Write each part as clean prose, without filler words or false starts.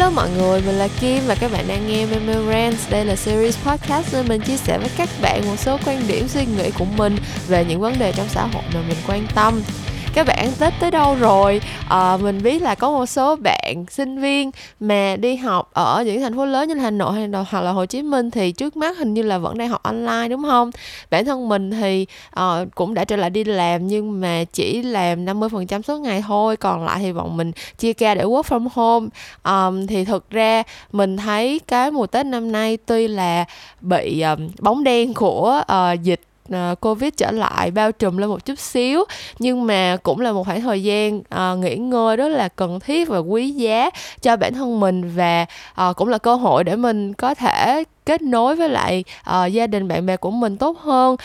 Hello mọi người, mình là Kim và các bạn đang nghe Memorends. Đây là series podcast nơi mình chia sẻ với các bạn một số quan điểm, suy nghĩ của mình về những vấn đề trong xã hội mà mình quan tâm. Các bạn Tết tới đâu rồi? Mình biết là có một số bạn sinh viên mà đi học ở những thành phố lớn như Hà Nội hoặc là Hồ Chí Minh thì trước mắt hình như là vẫn đang học online, đúng không? Bản thân mình thì cũng đã trở lại đi làm nhưng mà chỉ làm 50% số ngày thôi, còn lại thì bọn mình chia ca để work from home. Thì thực ra mình thấy cái mùa Tết năm nay tuy là bị bóng đen của dịch Covid trở lại bao trùm lên một chút xíu, nhưng mà cũng là một khoảng thời gian nghỉ ngơi rất là cần thiết và quý giá cho bản thân mình, và cũng là cơ hội để mình có thể kết nối với lại gia đình, bạn bè của mình tốt hơn.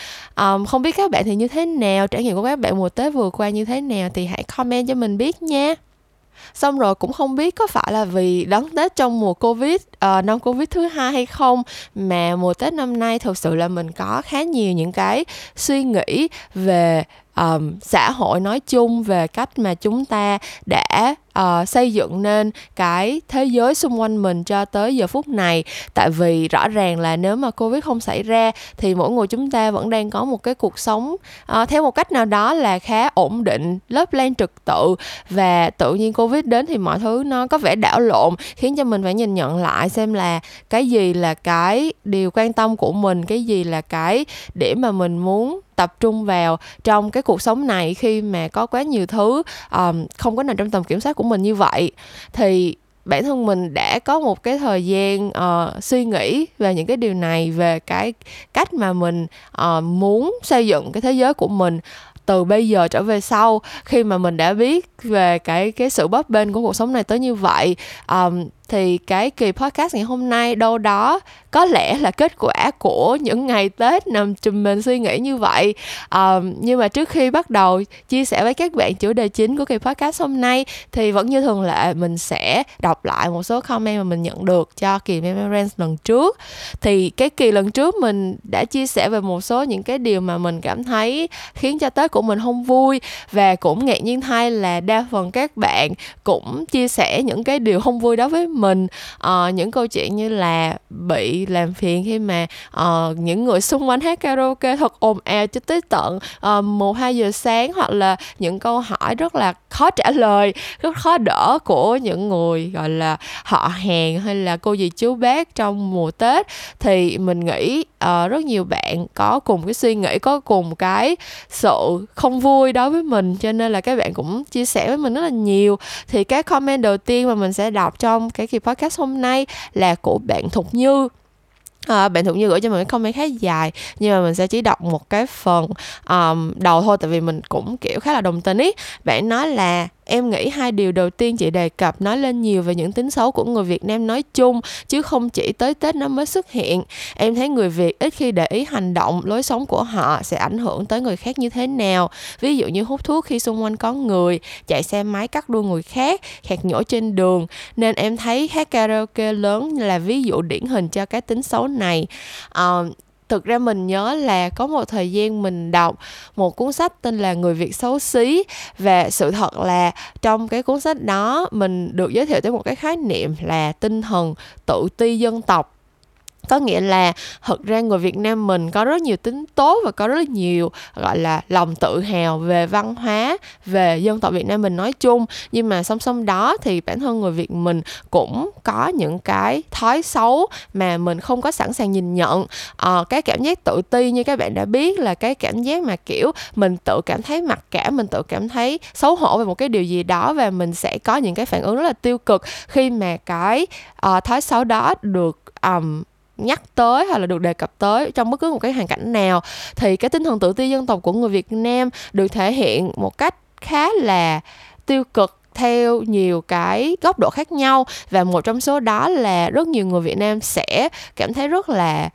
Không biết các bạn thì như thế nào, trải nghiệm của các bạn mùa Tết vừa qua như thế nào thì hãy comment cho mình biết nha. Xong rồi cũng không biết có phải là vì đón Tết trong mùa Covid, năm Covid thứ 2 hay không, mà mùa Tết năm nay thực sự là mình có khá nhiều những cái suy nghĩ về xã hội nói chung, về cách mà chúng ta đã xây dựng nên cái thế giới xung quanh mình cho tới giờ phút này. Tại vì rõ ràng là nếu mà Covid không xảy ra thì mỗi người chúng ta vẫn đang có một cái cuộc sống theo một cách nào đó là khá ổn định, lớp lan trật tự, và tự nhiên Covid đến thì mọi thứ nó có vẻ đảo lộn, khiến cho mình phải nhìn nhận lại xem là cái gì là cái điều quan tâm của mình, cái gì là cái điểm mà mình muốn tập trung vào trong cái cuộc sống này, khi mà có quá nhiều thứ không có nằm trong tầm kiểm soát của mình như vậy. Thì bản thân mình đã có một cái thời gian suy nghĩ về những cái điều này, về cái cách mà mình muốn xây dựng cái thế giới của mình từ bây giờ trở về sau, khi mà mình đã biết về cái sự bấp bênh của cuộc sống này tới như vậy. Thì cái kỳ podcast ngày hôm nay đâu đó có lẽ là kết quả của những ngày Tết nằm chùm mình suy nghĩ như vậy. Nhưng mà trước khi bắt đầu chia sẻ với các bạn chủ đề chính của kỳ podcast hôm nay thì vẫn như thường lệ mình sẽ đọc lại một số comment mà mình nhận được cho kỳ Memorends lần trước. Thì cái kỳ lần trước mình đã chia sẻ về một số những cái điều mà mình cảm thấy khiến cho Tết của mình không vui, và cũng ngạc nhiên thay là đa phần các bạn cũng chia sẻ những cái điều không vui đó với mình. Những câu chuyện như là bị làm phiền khi mà những người xung quanh hát karaoke thật ồn ào cho tới tận 1-2 giờ sáng, hoặc là những câu hỏi rất là khó trả lời, rất khó đỡ của những người gọi là họ hàng hay là cô dì chú bác trong mùa Tết. Thì mình nghĩ rất nhiều bạn có cùng cái suy nghĩ, có cùng cái sự không vui đối với mình, cho nên là các bạn cũng chia sẻ với mình rất là nhiều. Thì cái comment đầu tiên mà mình sẽ đọc trong cái kỳ podcast hôm nay là của bạn Thục Như. Bạn Thục Như gửi cho mình cái comment khá dài, nhưng mà mình sẽ chỉ đọc một cái phần đầu thôi, tại vì mình cũng kiểu khá là đồng tình ý. Bạn nói là em nghĩ 2 điều đầu tiên chị đề cập nói lên nhiều về những tính xấu của người Việt Nam nói chung, chứ không chỉ tới Tết nó mới xuất hiện. Em thấy người Việt ít khi để ý hành động, lối sống của họ sẽ ảnh hưởng tới người khác như thế nào. Ví dụ như hút thuốc khi xung quanh có người, chạy xe máy cắt đuôi người khác, khạc nhổ trên đường. Nên em thấy hát karaoke lớn là ví dụ điển hình cho cái tính xấu này. Thực ra mình nhớ là có một thời gian mình đọc một cuốn sách tên là Người Việt Xấu Xí, và sự thật là trong cái cuốn sách đó mình được giới thiệu tới một cái khái niệm là tinh thần tự ti dân tộc. Có nghĩa là thật ra người Việt Nam mình có rất nhiều tính tốt và có rất nhiều gọi là lòng tự hào về văn hóa, về dân tộc Việt Nam mình nói chung. Nhưng mà song song đó thì bản thân người Việt mình cũng có những cái thói xấu mà mình không có sẵn sàng nhìn nhận. Cái cảm giác tự ti như các bạn đã biết là cái cảm giác mà kiểu mình tự cảm thấy mặc cảm, mình tự cảm thấy xấu hổ về một cái điều gì đó, và mình sẽ có những cái phản ứng rất là tiêu cực khi mà cái thói xấu đó được nhắc tới hoặc là được đề cập tới trong bất cứ một cái hoàn cảnh nào. Thì cái tinh thần tự ti dân tộc của người Việt Nam được thể hiện một cách khá là tiêu cực theo nhiều cái góc độ khác nhau, và một trong số đó là rất nhiều người Việt Nam sẽ cảm thấy rất là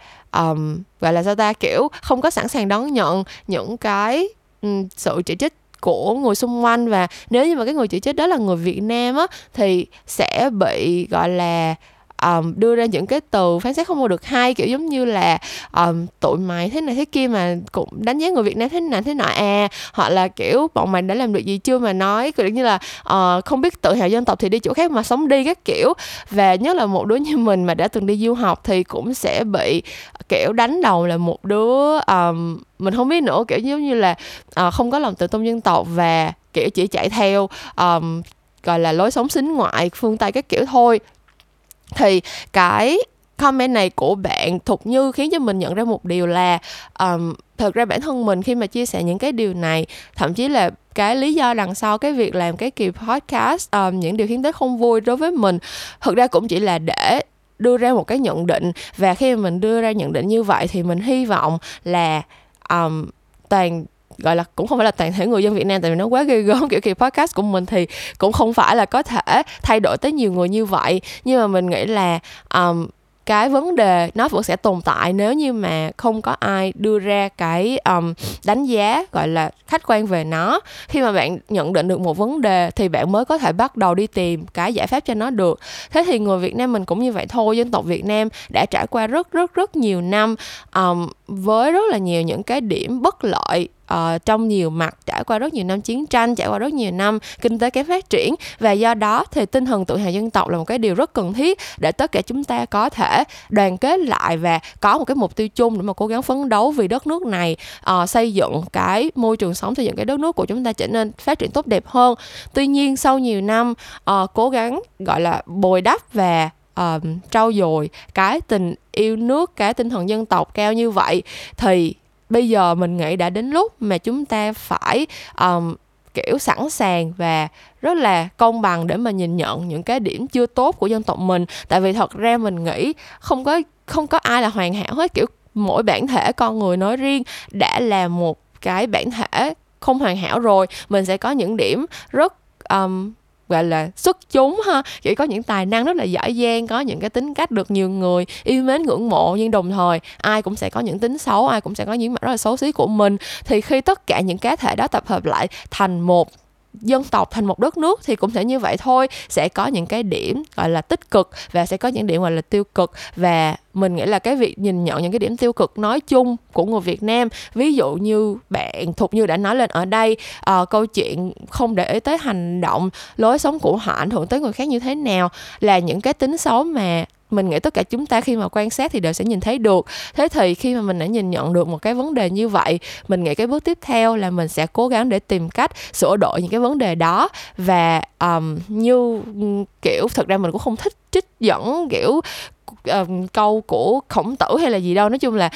gọi là sao ta, kiểu không có sẵn sàng đón nhận những cái sự chỉ trích của người xung quanh, và nếu như mà cái người chỉ trích đó là người Việt Nam á thì sẽ bị gọi là đưa ra những cái từ phán xét không mua được hay, kiểu giống như là tụi mày thế này thế kia mà cũng đánh giá người Việt Nam thế này thế nọ à, hoặc là kiểu bọn mày đã làm được gì chưa mà nói, kiểu như là không biết tự hào dân tộc thì đi chỗ khác mà sống đi các kiểu. Và nhất là một đứa như mình mà đã từng đi du học thì cũng sẽ bị kiểu đánh đồng là một đứa mình không biết nữa, kiểu giống như là không có lòng tự tôn dân tộc và kiểu chỉ chạy theo gọi là lối sống sính ngoại phương Tây các kiểu thôi. Thì cái comment này của bạn Thục Như khiến cho mình nhận ra một điều là thật ra bản thân mình khi mà chia sẻ những cái điều này, thậm chí là cái lý do đằng sau cái việc làm cái kỳ podcast những điều khiến tới không vui đối với mình, thực ra cũng chỉ là để đưa ra một cái nhận định. Và khi mà mình đưa ra nhận định như vậy thì mình hy vọng là gọi là cũng không phải là toàn thể người dân Việt Nam, tại vì nó quá ghê gớm, kiểu kỳ podcast của mình thì cũng không phải là có thể thay đổi tới nhiều người như vậy. Nhưng mà mình nghĩ là cái vấn đề nó vẫn sẽ tồn tại nếu như mà không có ai đưa ra cái đánh giá gọi là khách quan về nó. Khi mà bạn nhận định được một vấn đề thì bạn mới có thể bắt đầu đi tìm cái giải pháp cho nó được. Thế thì người Việt Nam mình cũng như vậy thôi. Dân tộc Việt Nam đã trải qua rất nhiều năm với rất là nhiều những cái điểm bất lợi trong nhiều mặt, trải qua rất nhiều năm chiến tranh, trải qua rất nhiều năm kinh tế kém phát triển. Và do đó thì tinh thần tự hào dân tộc là một cái điều rất cần thiết để tất cả chúng ta có thể đoàn kết lại và có một cái mục tiêu chung để mà cố gắng phấn đấu vì đất nước này, xây dựng cái môi trường sống, xây dựng cái đất nước của chúng ta trở nên phát triển tốt đẹp hơn. Tuy nhiên sau nhiều năm cố gắng gọi là bồi đắp và trau dồi cái tình yêu nước, cái tinh thần dân tộc cao như vậy, thì bây giờ mình nghĩ đã đến lúc mà chúng ta phải kiểu sẵn sàng và rất là công bằng để mà nhìn nhận những cái điểm chưa tốt của dân tộc mình. Tại vì thật ra mình nghĩ không có ai là hoàn hảo hết, kiểu mỗi bản thể con người nói riêng đã là một cái bản thể không hoàn hảo rồi. Mình sẽ có những điểm rất gọi là xuất chúng ha, chỉ có những tài năng rất là giỏi giang, có những cái tính cách được nhiều người yêu mến ngưỡng mộ, nhưng đồng thời ai cũng sẽ có những tính xấu, ai cũng sẽ có những mặt rất là xấu xí của mình. Thì khi tất cả những cá thể đó tập hợp lại thành một dân tộc, thành một đất nước thì cũng sẽ như vậy thôi, sẽ có những cái điểm gọi là tích cực và sẽ có những điểm gọi là tiêu cực. Và mình nghĩ là cái việc nhìn nhận những cái điểm tiêu cực nói chung của người Việt Nam, ví dụ như bạn Thục Như đã nói lên ở đây, câu chuyện không để ý tới hành động, lối sống của họ ảnh hưởng tới người khác như thế nào, là những cái tính xấu mà mình nghĩ tất cả chúng ta khi mà quan sát thì đều sẽ nhìn thấy được. Thế thì khi mà mình đã nhìn nhận được một cái vấn đề như vậy, mình nghĩ cái bước tiếp theo là mình sẽ cố gắng để tìm cách sửa đổi những cái vấn đề đó. Và như kiểu thật ra mình cũng không thích trích dẫn kiểu câu của Khổng Tử hay là gì đâu. Nói chung là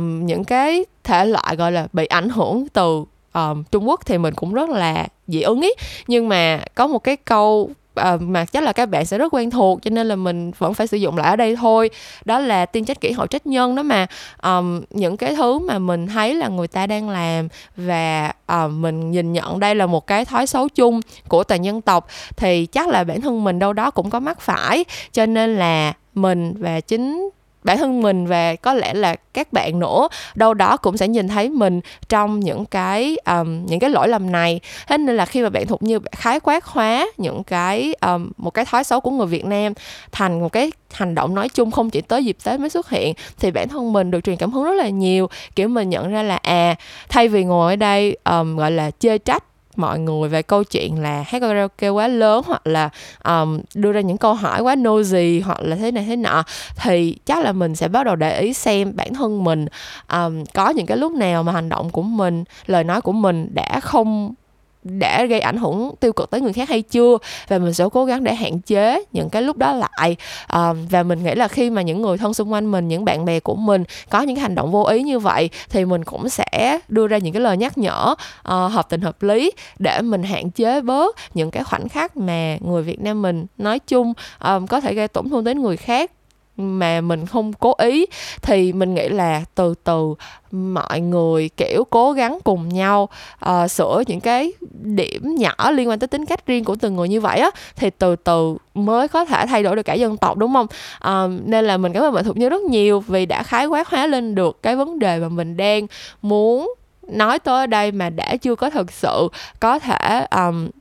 những cái thể loại gọi là bị ảnh hưởng từ Trung Quốc thì mình cũng rất là dị ứng ý. Nhưng mà có một cái câu mà chắc là các bạn sẽ rất quen thuộc, cho nên là mình vẫn phải sử dụng lại ở đây thôi. Đó là tiên trách kỷ hậu trách nhân đó mà. Những cái thứ mà mình thấy là người ta đang làm và mình nhìn nhận đây là một cái thói xấu chung của toàn dân tộc, thì chắc là bản thân mình đâu đó cũng có mắc phải. Cho nên là mình và chính bản thân mình và có lẽ là các bạn nữa đâu đó cũng sẽ nhìn thấy mình trong những cái lỗi lầm này. Thế nên là khi mà bạn Thục Như khái quát hóa những cái một cái thói xấu của người Việt Nam thành một cái hành động nói chung không chỉ tới dịp Tết mới xuất hiện, thì bản thân mình được truyền cảm hứng rất là nhiều. Kiểu mình nhận ra là thay vì ngồi ở đây gọi là chê trách mọi người về câu chuyện là hát karaoke quá lớn, hoặc là đưa ra những câu hỏi quá nosy, hoặc là thế này thế nọ, thì chắc là mình sẽ bắt đầu để ý xem bản thân mình có những cái lúc nào mà hành động của mình, lời nói của mình đã gây ảnh hưởng tiêu cực tới người khác hay chưa. Và mình sẽ cố gắng để hạn chế những cái lúc đó lại. Và mình nghĩ là khi mà những người thân xung quanh mình, những bạn bè của mình có những cái hành động vô ý như vậy, thì mình cũng sẽ đưa ra những cái lời nhắc nhở hợp tình hợp lý để mình hạn chế bớt những cái khoảnh khắc mà người Việt Nam mình nói chung có thể gây tổn thương đến người khác mà mình không cố ý. Thì mình nghĩ là từ từ mọi người kiểu cố gắng cùng nhau sửa những cái điểm nhỏ liên quan tới tính cách riêng của từng người như vậy á, thì từ từ mới có thể thay đổi được cả dân tộc, đúng không? Nên là mình cảm ơn bạn Thục Như rất nhiều vì đã khái quát hóa lên được cái vấn đề mà mình đang muốn nói tới đây mà đã chưa có thực sự có thể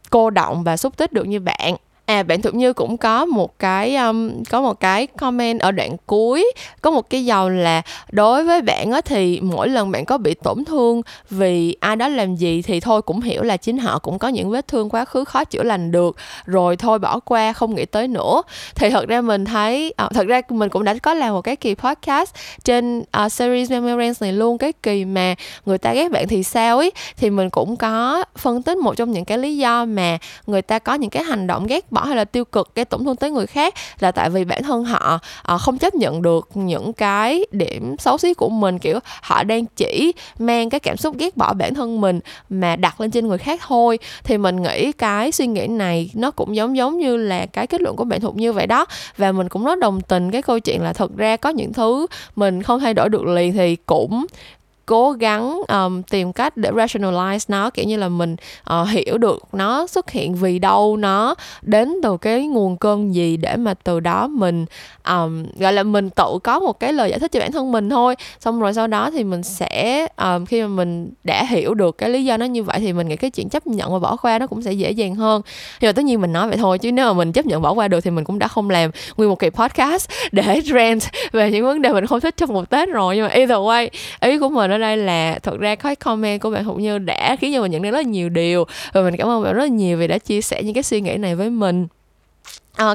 cô đọng và xúc tích được như bạn. À, bạn Thục Như cũng có một cái comment ở đoạn cuối, có một cái dòng là đối với bạn á thì mỗi lần bạn có bị tổn thương vì ai đó làm gì thì thôi cũng hiểu là chính họ cũng có những vết thương quá khứ khó chữa lành được, rồi thôi bỏ qua không nghĩ tới nữa. Thì thật ra mình thấy thật ra mình cũng đã có làm một cái kỳ podcast trên series Memorends này luôn, cái kỳ mà người ta ghét bạn thì sao ấy, thì mình cũng có phân tích một trong những cái lý do mà người ta có những cái hành động ghét bỏ hay là tiêu cực, cái tổn thương tới người khác là tại vì bản thân họ không chấp nhận được những cái điểm xấu xí của mình, kiểu họ đang chỉ mang cái cảm xúc ghét bỏ bản thân mình mà đặt lên trên người khác thôi. Thì mình nghĩ cái suy nghĩ này nó cũng giống như là cái kết luận của bạn Thục Như vậy đó, và mình cũng rất đồng tình cái câu chuyện là thật ra có những thứ mình không thay đổi được liền thì cũng cố gắng tìm cách để rationalize nó, kiểu như là mình hiểu được nó xuất hiện vì đâu, nó đến từ cái nguồn cơn gì, để mà từ đó mình gọi là mình tự có một cái lời giải thích cho bản thân mình thôi. Xong rồi sau đó thì mình sẽ khi mà mình đã hiểu được cái lý do nó như vậy thì mình nghĩ cái chuyện chấp nhận và bỏ qua nó cũng sẽ dễ dàng hơn. Nhưng mà tất nhiên mình nói vậy thôi, chứ nếu mà mình chấp nhận bỏ qua được thì mình cũng đã không làm nguyên một kỳ podcast để rant về những vấn đề mình không thích trong một Tết rồi. Nhưng mà either way, ý của mình đây là thật ra cái comment của bạn Hữu Như đã khiến cho mình nhận ra rất là nhiều điều, và mình cảm ơn bạn rất là nhiều vì đã chia sẻ những cái suy nghĩ này với mình.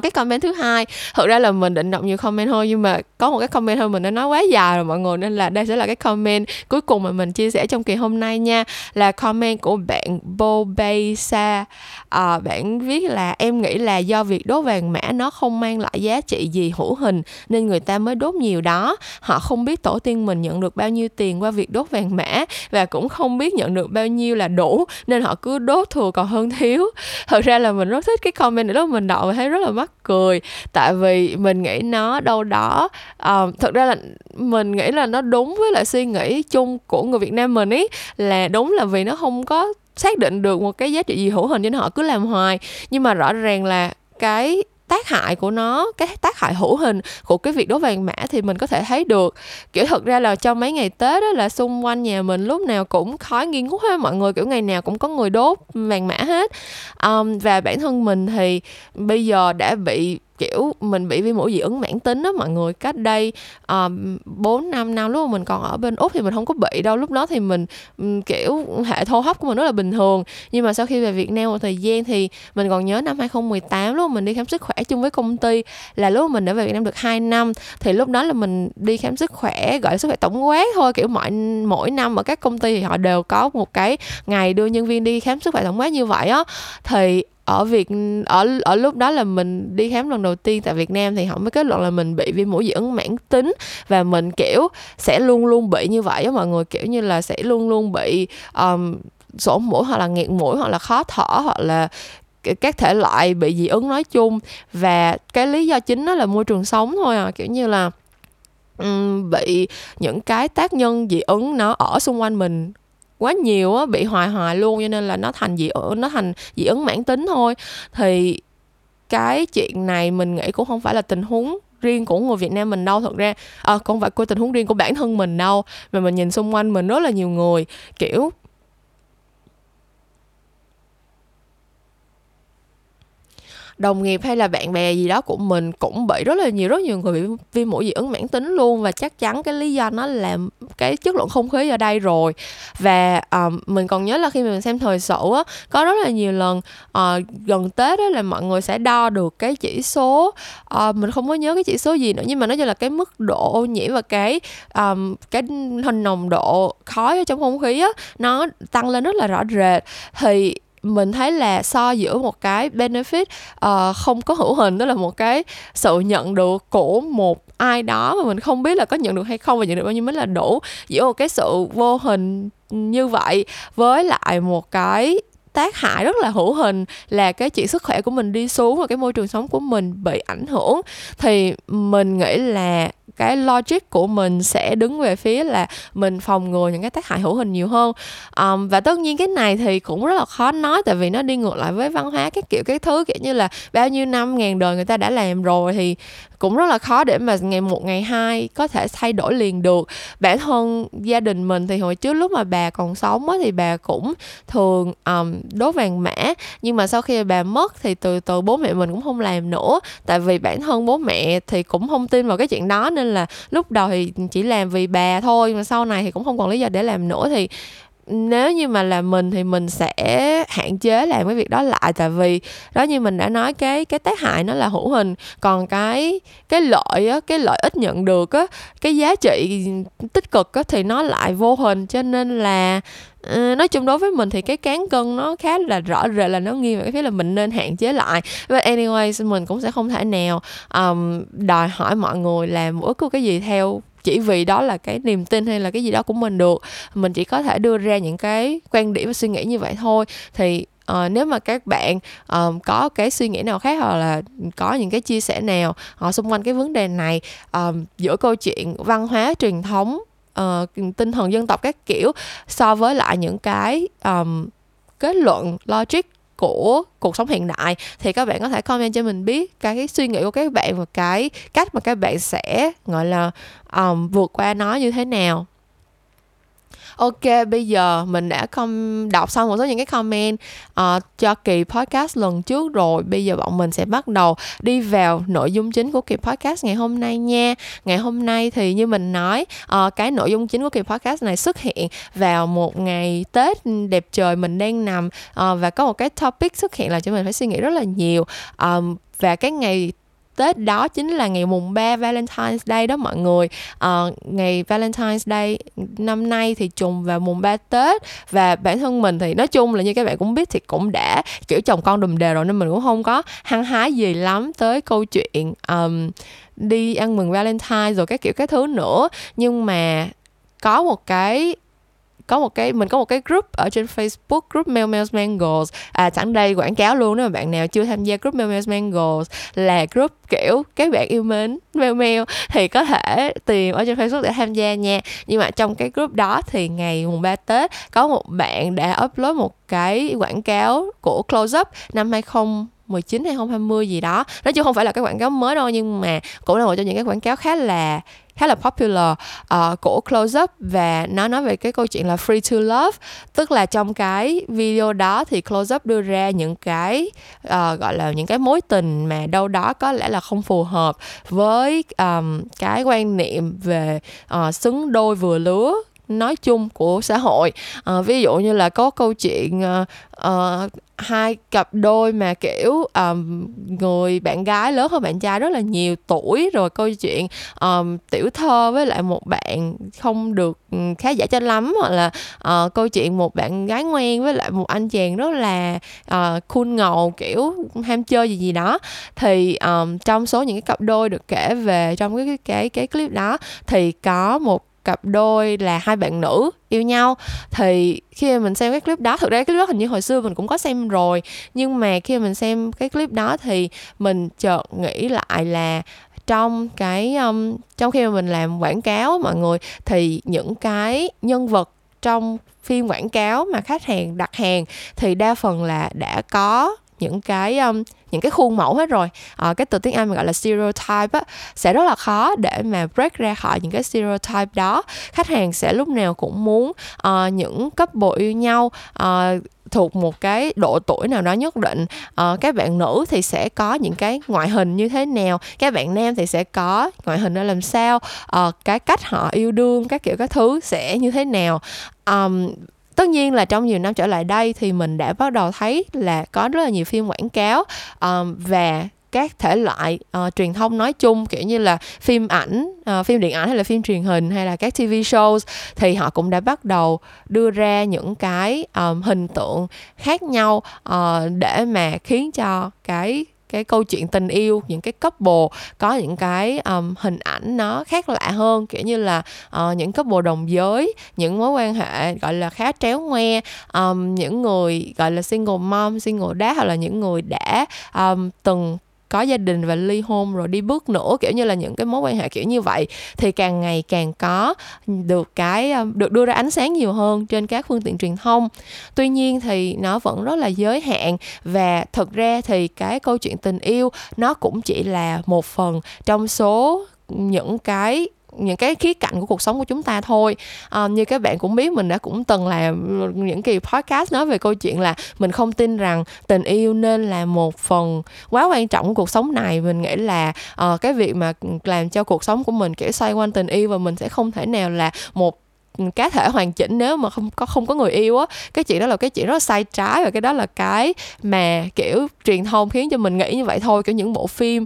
Cái comment thứ hai, thực ra là mình định đọc nhiều comment thôi, nhưng mà có một cái comment thôi mình đã nói quá dài rồi mọi người, nên là đây sẽ là cái comment cuối cùng mà mình chia sẻ trong kỳ hôm nay nha. Là comment của bạn Bobesa. Bạn viết là em nghĩ là do việc đốt vàng mã nó không mang lại giá trị gì hữu hình nên người ta mới đốt nhiều đó. Họ không biết tổ tiên mình nhận được bao nhiêu tiền qua việc đốt vàng mã, và cũng không biết nhận được bao nhiêu là đủ, nên họ cứ đốt thừa còn hơn thiếu. Thực ra là mình rất thích cái comment này, lúc mình đọc thấy rất là mắc cười, tại vì mình nghĩ nó đâu đó thực ra là mình nghĩ là nó đúng với lại suy nghĩ chung của người Việt Nam mình ý, là đúng là vì nó không có xác định được một cái giá trị gì hữu hình cho nên họ cứ làm hoài. Nhưng mà rõ ràng là cái tác hại của nó, cái tác hại hữu hình của cái việc đốt vàng mã thì mình có thể thấy được. Kiểu thật ra là trong mấy ngày Tết đó, là xung quanh nhà mình lúc nào cũng khói nghi ngút hết, mọi người kiểu ngày nào cũng có người đốt vàng mã hết. Và bản thân mình thì bây giờ đã bị kiểu mình bị viêm mũi dị ứng mãn tính đó mọi người. Cách đây 4-5 năm lúc mà mình còn ở bên Úc thì mình không có bị đâu, lúc đó thì mình kiểu hệ hô hấp của mình rất là bình thường. Nhưng mà sau khi về Việt Nam một thời gian thì mình còn nhớ năm 2018 lúc mình đi khám sức khỏe chung với công ty, là lúc mình đã về Việt Nam được 2 năm, thì lúc đó là mình đi khám sức khỏe, gọi là sức khỏe tổng quát thôi, kiểu mỗi năm ở các công ty thì họ đều có một cái ngày đưa nhân viên đi khám sức khỏe tổng quát như vậy á. Thì ở lúc đó là mình đi khám lần đầu tiên tại Việt Nam thì họ mới kết luận là mình bị viêm mũi dị ứng mãn tính, và mình kiểu sẽ luôn luôn bị như vậy á mọi người, kiểu như là sẽ luôn luôn bị sổ mũi, hoặc là nghẹt mũi, hoặc là khó thở, hoặc là các thể loại bị dị ứng nói chung. Và cái lý do chính đó là môi trường sống thôi à, kiểu như là bị những cái tác nhân dị ứng nó ở xung quanh mình quá nhiều á, bị hoài luôn, cho nên là nó thành dị ứng mãn tính thôi. Thì cái chuyện này mình nghĩ cũng không phải là tình huống riêng của người Việt Nam mình đâu, thật ra không phải của tình huống riêng của bản thân mình đâu, mà mình nhìn xung quanh mình rất là nhiều người kiểu đồng nghiệp hay là bạn bè gì đó của mình cũng bị rất nhiều người bị viêm mũi dị ứng mãn tính luôn. Và chắc chắn cái lý do nó là cái chất lượng không khí ở đây rồi. Và mình còn nhớ là khi mình xem thời sự á, có rất là nhiều lần gần Tết á là mọi người sẽ đo được cái chỉ số, mình không có nhớ cái chỉ số gì nữa, nhưng mà nói chung là cái mức độ ô nhiễm và cái nồng độ khói ở trong không khí á nó tăng lên rất là rõ rệt. Thì mình thấy là so giữa một cái benefit không có hữu hình, đó là một cái sự nhận được của một ai đó mà mình không biết là có nhận được hay không và nhận được bao nhiêu mới là đủ, giữa một cái sự vô hình như vậy với lại một cái tác hại rất là hữu hình là cái chuyện sức khỏe của mình đi xuống và cái môi trường sống của mình bị ảnh hưởng. Thì mình nghĩ là cái logic của mình sẽ đứng về phía là mình phòng ngừa những cái tác hại hữu hình nhiều hơn. Và tất nhiên cái này thì cũng rất là khó nói, tại vì nó đi ngược lại với văn hóa các kiểu các thứ, kiểu như là bao nhiêu năm ngàn đời người ta đã làm rồi thì cũng rất là khó để mà ngày một ngày hai có thể thay đổi liền được. Bản thân gia đình mình thì hồi trước lúc mà bà còn sống thì bà cũng thường đốt vàng mã, nhưng mà sau khi bà mất thì từ từ bố mẹ mình cũng không làm nữa, tại vì bản thân bố mẹ thì cũng không tin vào cái chuyện đó, nên là lúc đầu thì chỉ làm vì bà thôi, mà sau này thì cũng không còn lý do để làm nữa. Thì nếu như mà là mình thì mình sẽ hạn chế làm cái việc đó lại, tại vì đó như mình đã nói, cái tác hại nó là hữu hình, còn cái lợi á, cái lợi ích nhận được á, cái giá trị tích cực á thì nó lại vô hình. Cho nên là nói chung đối với mình thì cái cán cân nó khá là rõ rệt, là nó nghiêng về cái phía là mình nên hạn chế lại. But anyway, mình cũng sẽ không thể nào đòi hỏi mọi người làm bất cứ cái gì theo chỉ vì đó là cái niềm tin hay là cái gì đó của mình được. Mình chỉ có thể đưa ra những cái quan điểm và suy nghĩ như vậy thôi. Thì nếu mà các bạn có cái suy nghĩ nào khác, hoặc là có những cái chia sẻ nào xung quanh cái vấn đề này, giữa câu chuyện văn hóa truyền thống, tinh thần dân tộc các kiểu so với lại những cái kết luận logic của cuộc sống hiện đại, thì các bạn có thể comment cho mình biết cái suy nghĩ của các bạn và cái cách mà các bạn sẽ gọi là vượt qua nó như thế nào. Ok, bây giờ mình đã đọc xong một số những cái comment cho kỳ podcast lần trước rồi. Bây giờ bọn mình sẽ bắt đầu đi vào nội dung chính của kỳ podcast ngày hôm nay nha. Ngày hôm nay thì như mình nói, cái nội dung chính của kỳ podcast này xuất hiện vào một ngày Tết đẹp trời mình đang nằm, và có một cái topic xuất hiện là cho mình phải suy nghĩ rất là nhiều. Và cái ngày Tết đó chính là ngày mùng 3 Valentine's Day đó mọi người. Ngày Valentine's Day năm nay thì trùng vào mùng 3 Tết, và bản thân mình thì nói chung là như các bạn cũng biết thì cũng đã kiểu chồng con đùm đề rồi, nên mình cũng không có hăng hái gì lắm tới câu chuyện đi ăn mừng Valentine rồi các kiểu các thứ nữa. Nhưng mà mình có một cái group ở trên Facebook, group Melmels Mangles. Sẵn đây quảng cáo luôn, nếu mà bạn nào chưa tham gia group Melmels Mangles là group kiểu các bạn yêu mến Mel Mel thì có thể tìm ở trên Facebook để tham gia nha. Nhưng mà trong cái group đó thì ngày mùng 3 Tết có một bạn đã upload một cái quảng cáo của Close-up năm 2019 hay 2020 gì đó. Nói chung không phải là cái quảng cáo mới đâu, nhưng mà cũng là một trong những cái quảng cáo khá là popular của Close-up, và nó nói về cái câu chuyện là free to love. Tức là trong cái video đó thì Close-up đưa ra những cái gọi là những cái mối tình mà đâu đó có lẽ là không phù hợp với cái quan niệm về xứng đôi vừa lứa nói chung của xã hội. Ví dụ như là có câu chuyện hai cặp đôi mà kiểu người bạn gái lớn hơn bạn trai rất là nhiều tuổi, rồi câu chuyện tiểu thơ với lại một bạn không được khá giả cho lắm, hoặc là câu chuyện một bạn gái ngoan với lại một anh chàng rất là cool ngầu kiểu ham chơi gì đó. Thì trong số những cái cặp đôi được kể về trong cái clip đó thì có một cặp đôi là hai bạn nữ yêu nhau. Thì khi mình xem cái clip đó, thực ra cái clip đó hình như hồi xưa mình cũng có xem rồi, nhưng mà khi mình xem cái clip đó thì mình chợt nghĩ lại là trong khi mình làm quảng cáo mọi người, thì những cái nhân vật trong phim quảng cáo mà khách hàng đặt hàng thì đa phần là đã có những cái khuôn mẫu hết rồi. Cái từ tiếng Anh mà gọi là stereotype á, sẽ rất là khó để mà break ra khỏi những cái stereotype đó. Khách hàng sẽ lúc nào cũng muốn những couple yêu nhau thuộc một cái độ tuổi nào đó nhất định. Các bạn nữ thì sẽ có những cái ngoại hình như thế nào, các bạn nam thì sẽ có ngoại hình nó làm sao, cái cách họ yêu đương các kiểu các thứ sẽ như thế nào. Tất nhiên là trong nhiều năm trở lại đây thì mình đã bắt đầu thấy là có rất là nhiều phim quảng cáo và các thể loại truyền thông nói chung, kiểu như là phim ảnh, phim điện ảnh hay là phim truyền hình hay là các TV shows, thì họ cũng đã bắt đầu đưa ra những cái hình tượng khác nhau để mà khiến cho cái câu chuyện tình yêu, những cái couple có những cái hình ảnh nó khác lạ hơn, kiểu như là những couple đồng giới, những mối quan hệ gọi là khá tréo ngoe, những người gọi là single mom, single dad, hoặc là những người đã từng có gia đình và ly hôn rồi đi bước nữa, kiểu như là những cái mối quan hệ kiểu như vậy thì càng ngày càng có được đưa ra ánh sáng nhiều hơn trên các phương tiện truyền thông. Tuy nhiên thì nó vẫn rất là giới hạn, và thực ra thì cái câu chuyện tình yêu nó cũng chỉ là một phần trong số những cái khía cạnh của cuộc sống của chúng ta thôi. Như các bạn cũng biết, mình đã cũng từng làm những kỳ podcast nói về câu chuyện là mình không tin rằng tình yêu nên là một phần quá quan trọng của cuộc sống này. Mình nghĩ là cái việc mà làm cho cuộc sống của mình kiểu xoay quanh tình yêu và mình sẽ không thể nào là một cá thể hoàn chỉnh nếu mà không có người yêu á. Cái chuyện đó là cái chuyện rất là sai trái, và cái đó là cái mà kiểu truyền thông khiến cho mình nghĩ như vậy thôi. Kiểu những bộ phim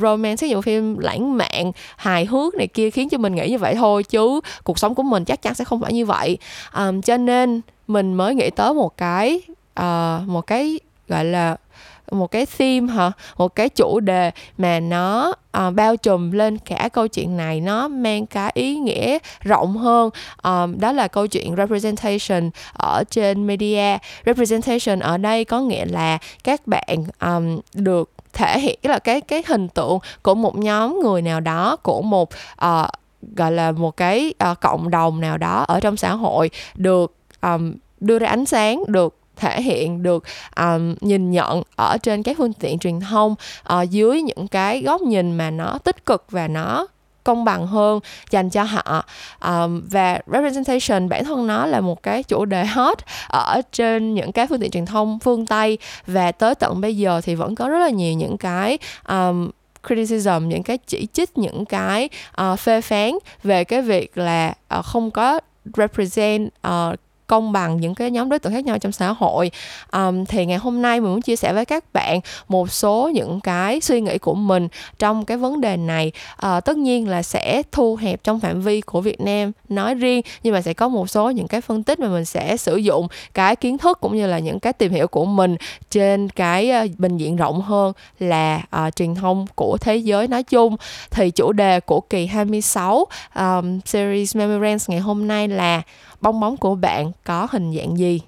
romance, những bộ phim lãng mạn, hài hước này kia khiến cho mình nghĩ như vậy thôi, chứ cuộc sống của mình chắc chắn sẽ không phải như vậy. Cho nên mình mới nghĩ tới một cái gọi là một cái theme hả, một cái chủ đề mà nó bao trùm lên cả câu chuyện này, nó mang cái ý nghĩa rộng hơn. Đó là câu chuyện representation ở trên media. Representation ở đây có nghĩa là các bạn được thể hiện là cái hình tượng của một nhóm người nào đó, của một gọi là một cái cộng đồng nào đó ở trong xã hội, được đưa ra ánh sáng, được thể hiện, được nhìn nhận ở trên các phương tiện truyền thông dưới những cái góc nhìn mà nó tích cực và nó công bằng hơn dành cho họ. Và representation bản thân nó là một cái chủ đề hot ở trên những cái phương tiện truyền thông phương Tây, và tới tận bây giờ thì vẫn có rất là nhiều những cái criticism, những cái chỉ trích, những cái phê phán về cái việc là không có represent công bằng những cái nhóm đối tượng khác nhau trong xã hội. Thì ngày hôm nay mình muốn chia sẻ với các bạn một số những cái suy nghĩ của mình trong cái vấn đề này. Tất nhiên là sẽ thu hẹp trong phạm vi của Việt Nam nói riêng, nhưng mà sẽ có một số những cái phân tích mà mình sẽ sử dụng cái kiến thức cũng như là những cái tìm hiểu của mình trên cái bình diện rộng hơn là truyền thông của thế giới nói chung. Thì chủ đề của kỳ 26 series Memorends ngày hôm nay là bong bóng của bạn có hình dạng gì?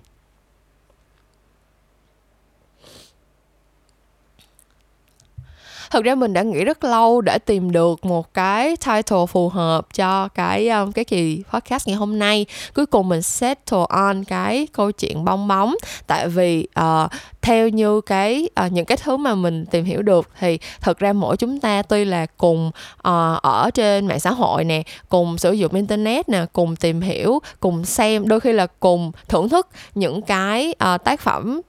Thực ra mình đã nghĩ rất lâu để tìm được một cái title phù hợp cho cái kỳ podcast ngày hôm nay. Cuối cùng mình settle on cái câu chuyện bong bóng, tại vì theo như những cái thứ mà mình tìm hiểu được thì thật ra mỗi chúng ta tuy là cùng ở trên mạng xã hội nè, cùng sử dụng internet nè, cùng tìm hiểu, cùng xem, đôi khi là cùng thưởng thức những cái tác phẩm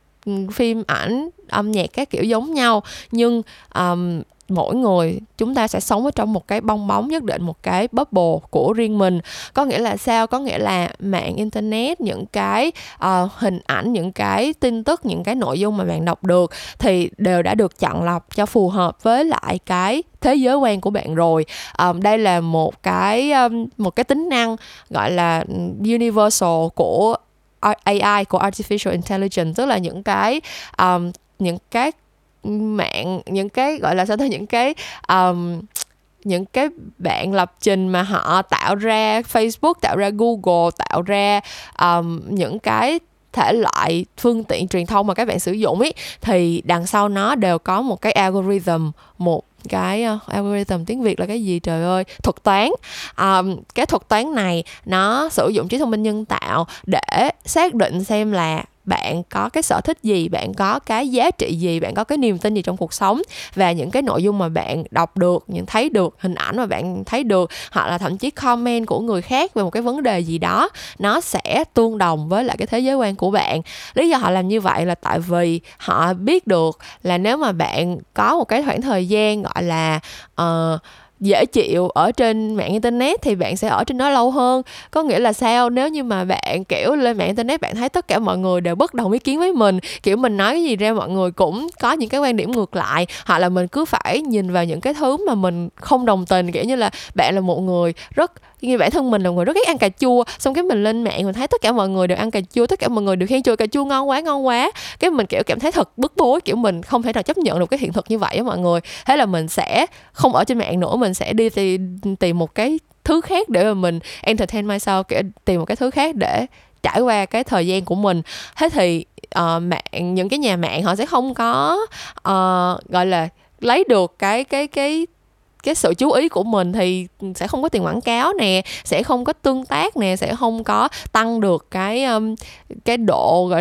phim ảnh, âm nhạc các kiểu giống nhau, nhưng mỗi người chúng ta sẽ sống ở trong một cái bong bóng nhất định, một cái bubble của riêng mình. Có nghĩa là sao? Có nghĩa là mạng internet, những cái hình ảnh, những cái tin tức, những cái nội dung mà bạn đọc được thì đều đã được chọn lọc cho phù hợp với lại cái thế giới quan của bạn rồi. Đây là một cái tính năng gọi là universal của AI, của Artificial Intelligence, tức là những cái mạng, những cái gọi là sao ta, những cái bạn lập trình mà họ tạo ra Facebook, tạo ra Google, tạo ra những cái thể loại phương tiện truyền thông mà các bạn sử dụng ấy, thì đằng sau nó đều có một cái algorithm, một cái algorithm tiếng Việt là cái gì trời ơi, thuật toán. Cái thuật toán này nó sử dụng trí thông minh nhân tạo để xác định xem là bạn có cái sở thích gì, bạn có cái giá trị gì, bạn có cái niềm tin gì trong cuộc sống, và những cái nội dung mà bạn đọc được, những thấy được, hình ảnh mà bạn thấy được, hoặc là thậm chí comment của người khác về một cái vấn đề gì đó, nó sẽ tương đồng với lại cái thế giới quan của bạn. Lý do họ làm như vậy là tại vì họ biết được là nếu mà bạn có một cái khoảng thời gian gọi là dễ chịu ở trên mạng internet thì bạn sẽ ở trên đó lâu hơn. Có nghĩa là sao? Nếu như mà bạn kiểu lên mạng internet bạn thấy tất cả mọi người đều bất đồng ý kiến với mình, kiểu mình nói cái gì ra mọi người cũng có những cái quan điểm ngược lại, hoặc là mình cứ phải nhìn vào những cái thứ mà mình không đồng tình, kiểu như là bạn là một người như bản thân mình là một người rất ghét ăn cà chua, xong cái mình lên mạng mình thấy tất cả mọi người đều ăn cà chua, tất cả mọi người đều khen cà chua ngon quá, cái mình kiểu cảm thấy thật bức bối, kiểu mình không thể nào chấp nhận được cái hiện thực như vậy á mọi người. Thế là mình sẽ không ở trên mạng nữa, mình sẽ đi tìm một cái thứ khác để mà mình entertain myself, kiểu tìm một cái thứ khác để trải qua cái thời gian của mình. Thế thì những cái nhà mạng họ sẽ không có gọi là lấy được cái sự chú ý của mình thì sẽ không có tiền quảng cáo nè, sẽ không có tương tác nè, sẽ không có tăng được cái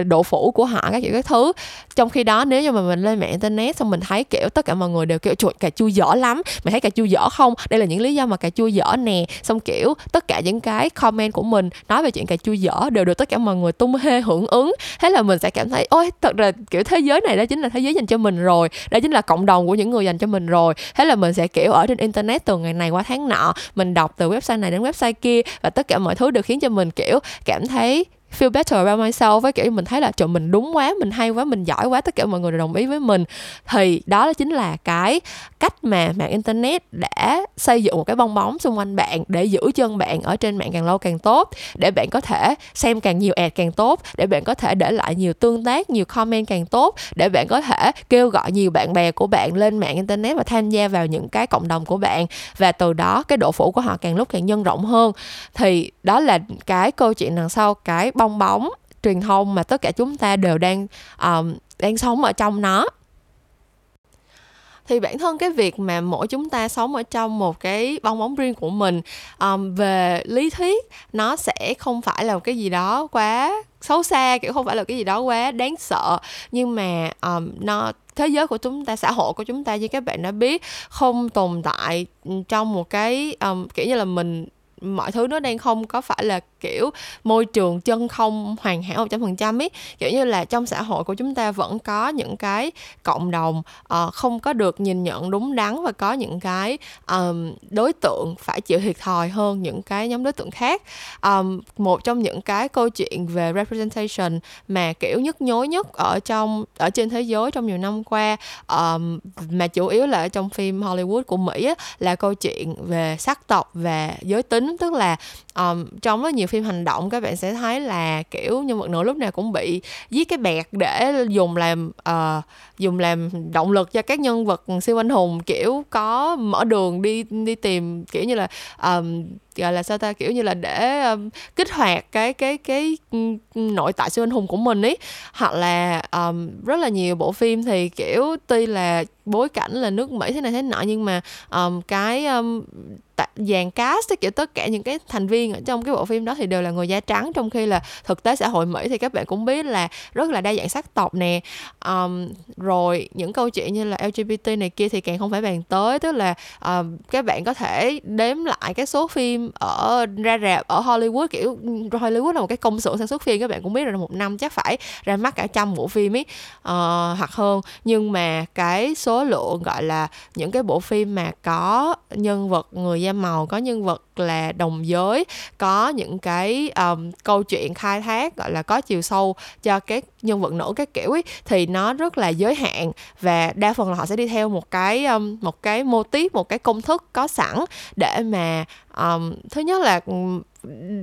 độ phủ của họ các kiểu các thứ. Trong khi đó nếu như mà mình lên mạng internet xong mình thấy kiểu tất cả mọi người đều kiểu cà chua dở lắm, mày thấy cà chua dở không, đây là những lý do mà cà chua dở nè, xong kiểu tất cả những cái comment của mình nói về chuyện cà chua dở đều được tất cả mọi người tung hê hưởng ứng. Thế là mình sẽ cảm thấy ôi thật là kiểu thế giới này đó chính là thế giới dành cho mình rồi, đó chính là cộng đồng của những người dành cho mình rồi. Thế là mình sẽ kiểu ở trên internet từ ngày này qua tháng nọ, mình đọc từ website này đến website kia và tất cả mọi thứ đều khiến cho mình kiểu cảm thấy feel better about myself, với kiểu mình thấy là trời mình đúng quá, mình hay quá, mình giỏi quá, tất cả mọi người đều đồng ý với mình. Thì đó chính là cái cách mà mạng internet đã xây dựng một cái bong bóng xung quanh bạn để giữ chân bạn ở trên mạng càng lâu càng tốt, để bạn có thể xem càng nhiều ad càng tốt, để bạn có thể để lại nhiều tương tác, nhiều comment càng tốt, để bạn có thể kêu gọi nhiều bạn bè của bạn lên mạng internet và tham gia vào những cái cộng đồng của bạn, và từ đó cái độ phủ của họ càng lúc càng nhân rộng hơn. Thì đó là cái câu chuyện đằng sau cái bong bóng truyền thông mà tất cả chúng ta đều đang sống ở trong nó. Thì bản thân cái việc mà mỗi chúng ta sống ở trong một cái bong bóng riêng của mình, về lý thuyết nó sẽ không phải là một cái gì đó quá xấu xa, kiểu không phải là cái gì đó quá đáng sợ. Nhưng mà nó thế giới của chúng ta, xã hội của chúng ta như các bạn đã biết, không tồn tại trong một cái kiểu như là mình, mọi thứ nó đang không có phải là kiểu môi trường chân không hoàn hảo 100% ấy. Kiểu như là trong xã hội của chúng ta vẫn có những cái cộng đồng không có được nhìn nhận đúng đắn, và có những cái đối tượng phải chịu thiệt thòi hơn những cái nhóm đối tượng khác. Một trong những cái câu chuyện về representation mà kiểu nhức nhối nhất ở trên thế giới trong nhiều năm qua, mà chủ yếu là ở trong phim Hollywood của Mỹ á, là câu chuyện về sắc tộc và giới tính. Tức là trong rất nhiều phim hành động các bạn sẽ thấy là kiểu nhân vật nữ lúc nào cũng bị giết cái bẹt để dùng làm động lực cho các nhân vật siêu anh hùng kiểu có mở đường đi tìm, kiểu như là gọi là sao ta, kiểu như là để kích hoạt cái nội tại siêu anh hùng của mình ấy. Hoặc là rất là nhiều bộ phim thì kiểu tuy là bối cảnh là nước Mỹ thế này thế nọ, nhưng mà cái dàn cast ấy, kiểu tất cả những cái thành viên ở trong cái bộ phim đó thì đều là người da trắng, trong khi là thực tế xã hội Mỹ thì các bạn cũng biết là rất là đa dạng sắc tộc nè, rồi những câu chuyện như là LGBT này kia thì càng không phải bàn tới. Tức là các bạn có thể đếm lại cái số phim ra rạp ở Hollywood, kiểu Hollywood là một cái công xưởng sản xuất phim, các bạn cũng biết là một năm chắc phải ra mắt cả 100 bộ phim ấy, hoặc hơn. Nhưng mà cái số lượng gọi là những cái bộ phim mà có nhân vật người da màu, có nhân vật là đồng giới, có những cái câu chuyện khai thác gọi là có chiều sâu cho các nhân vật nữ các kiểu ấy, thì nó rất là giới hạn, và đa phần là họ sẽ đi theo một cái mô típ, một cái công thức có sẵn để mà thứ nhất là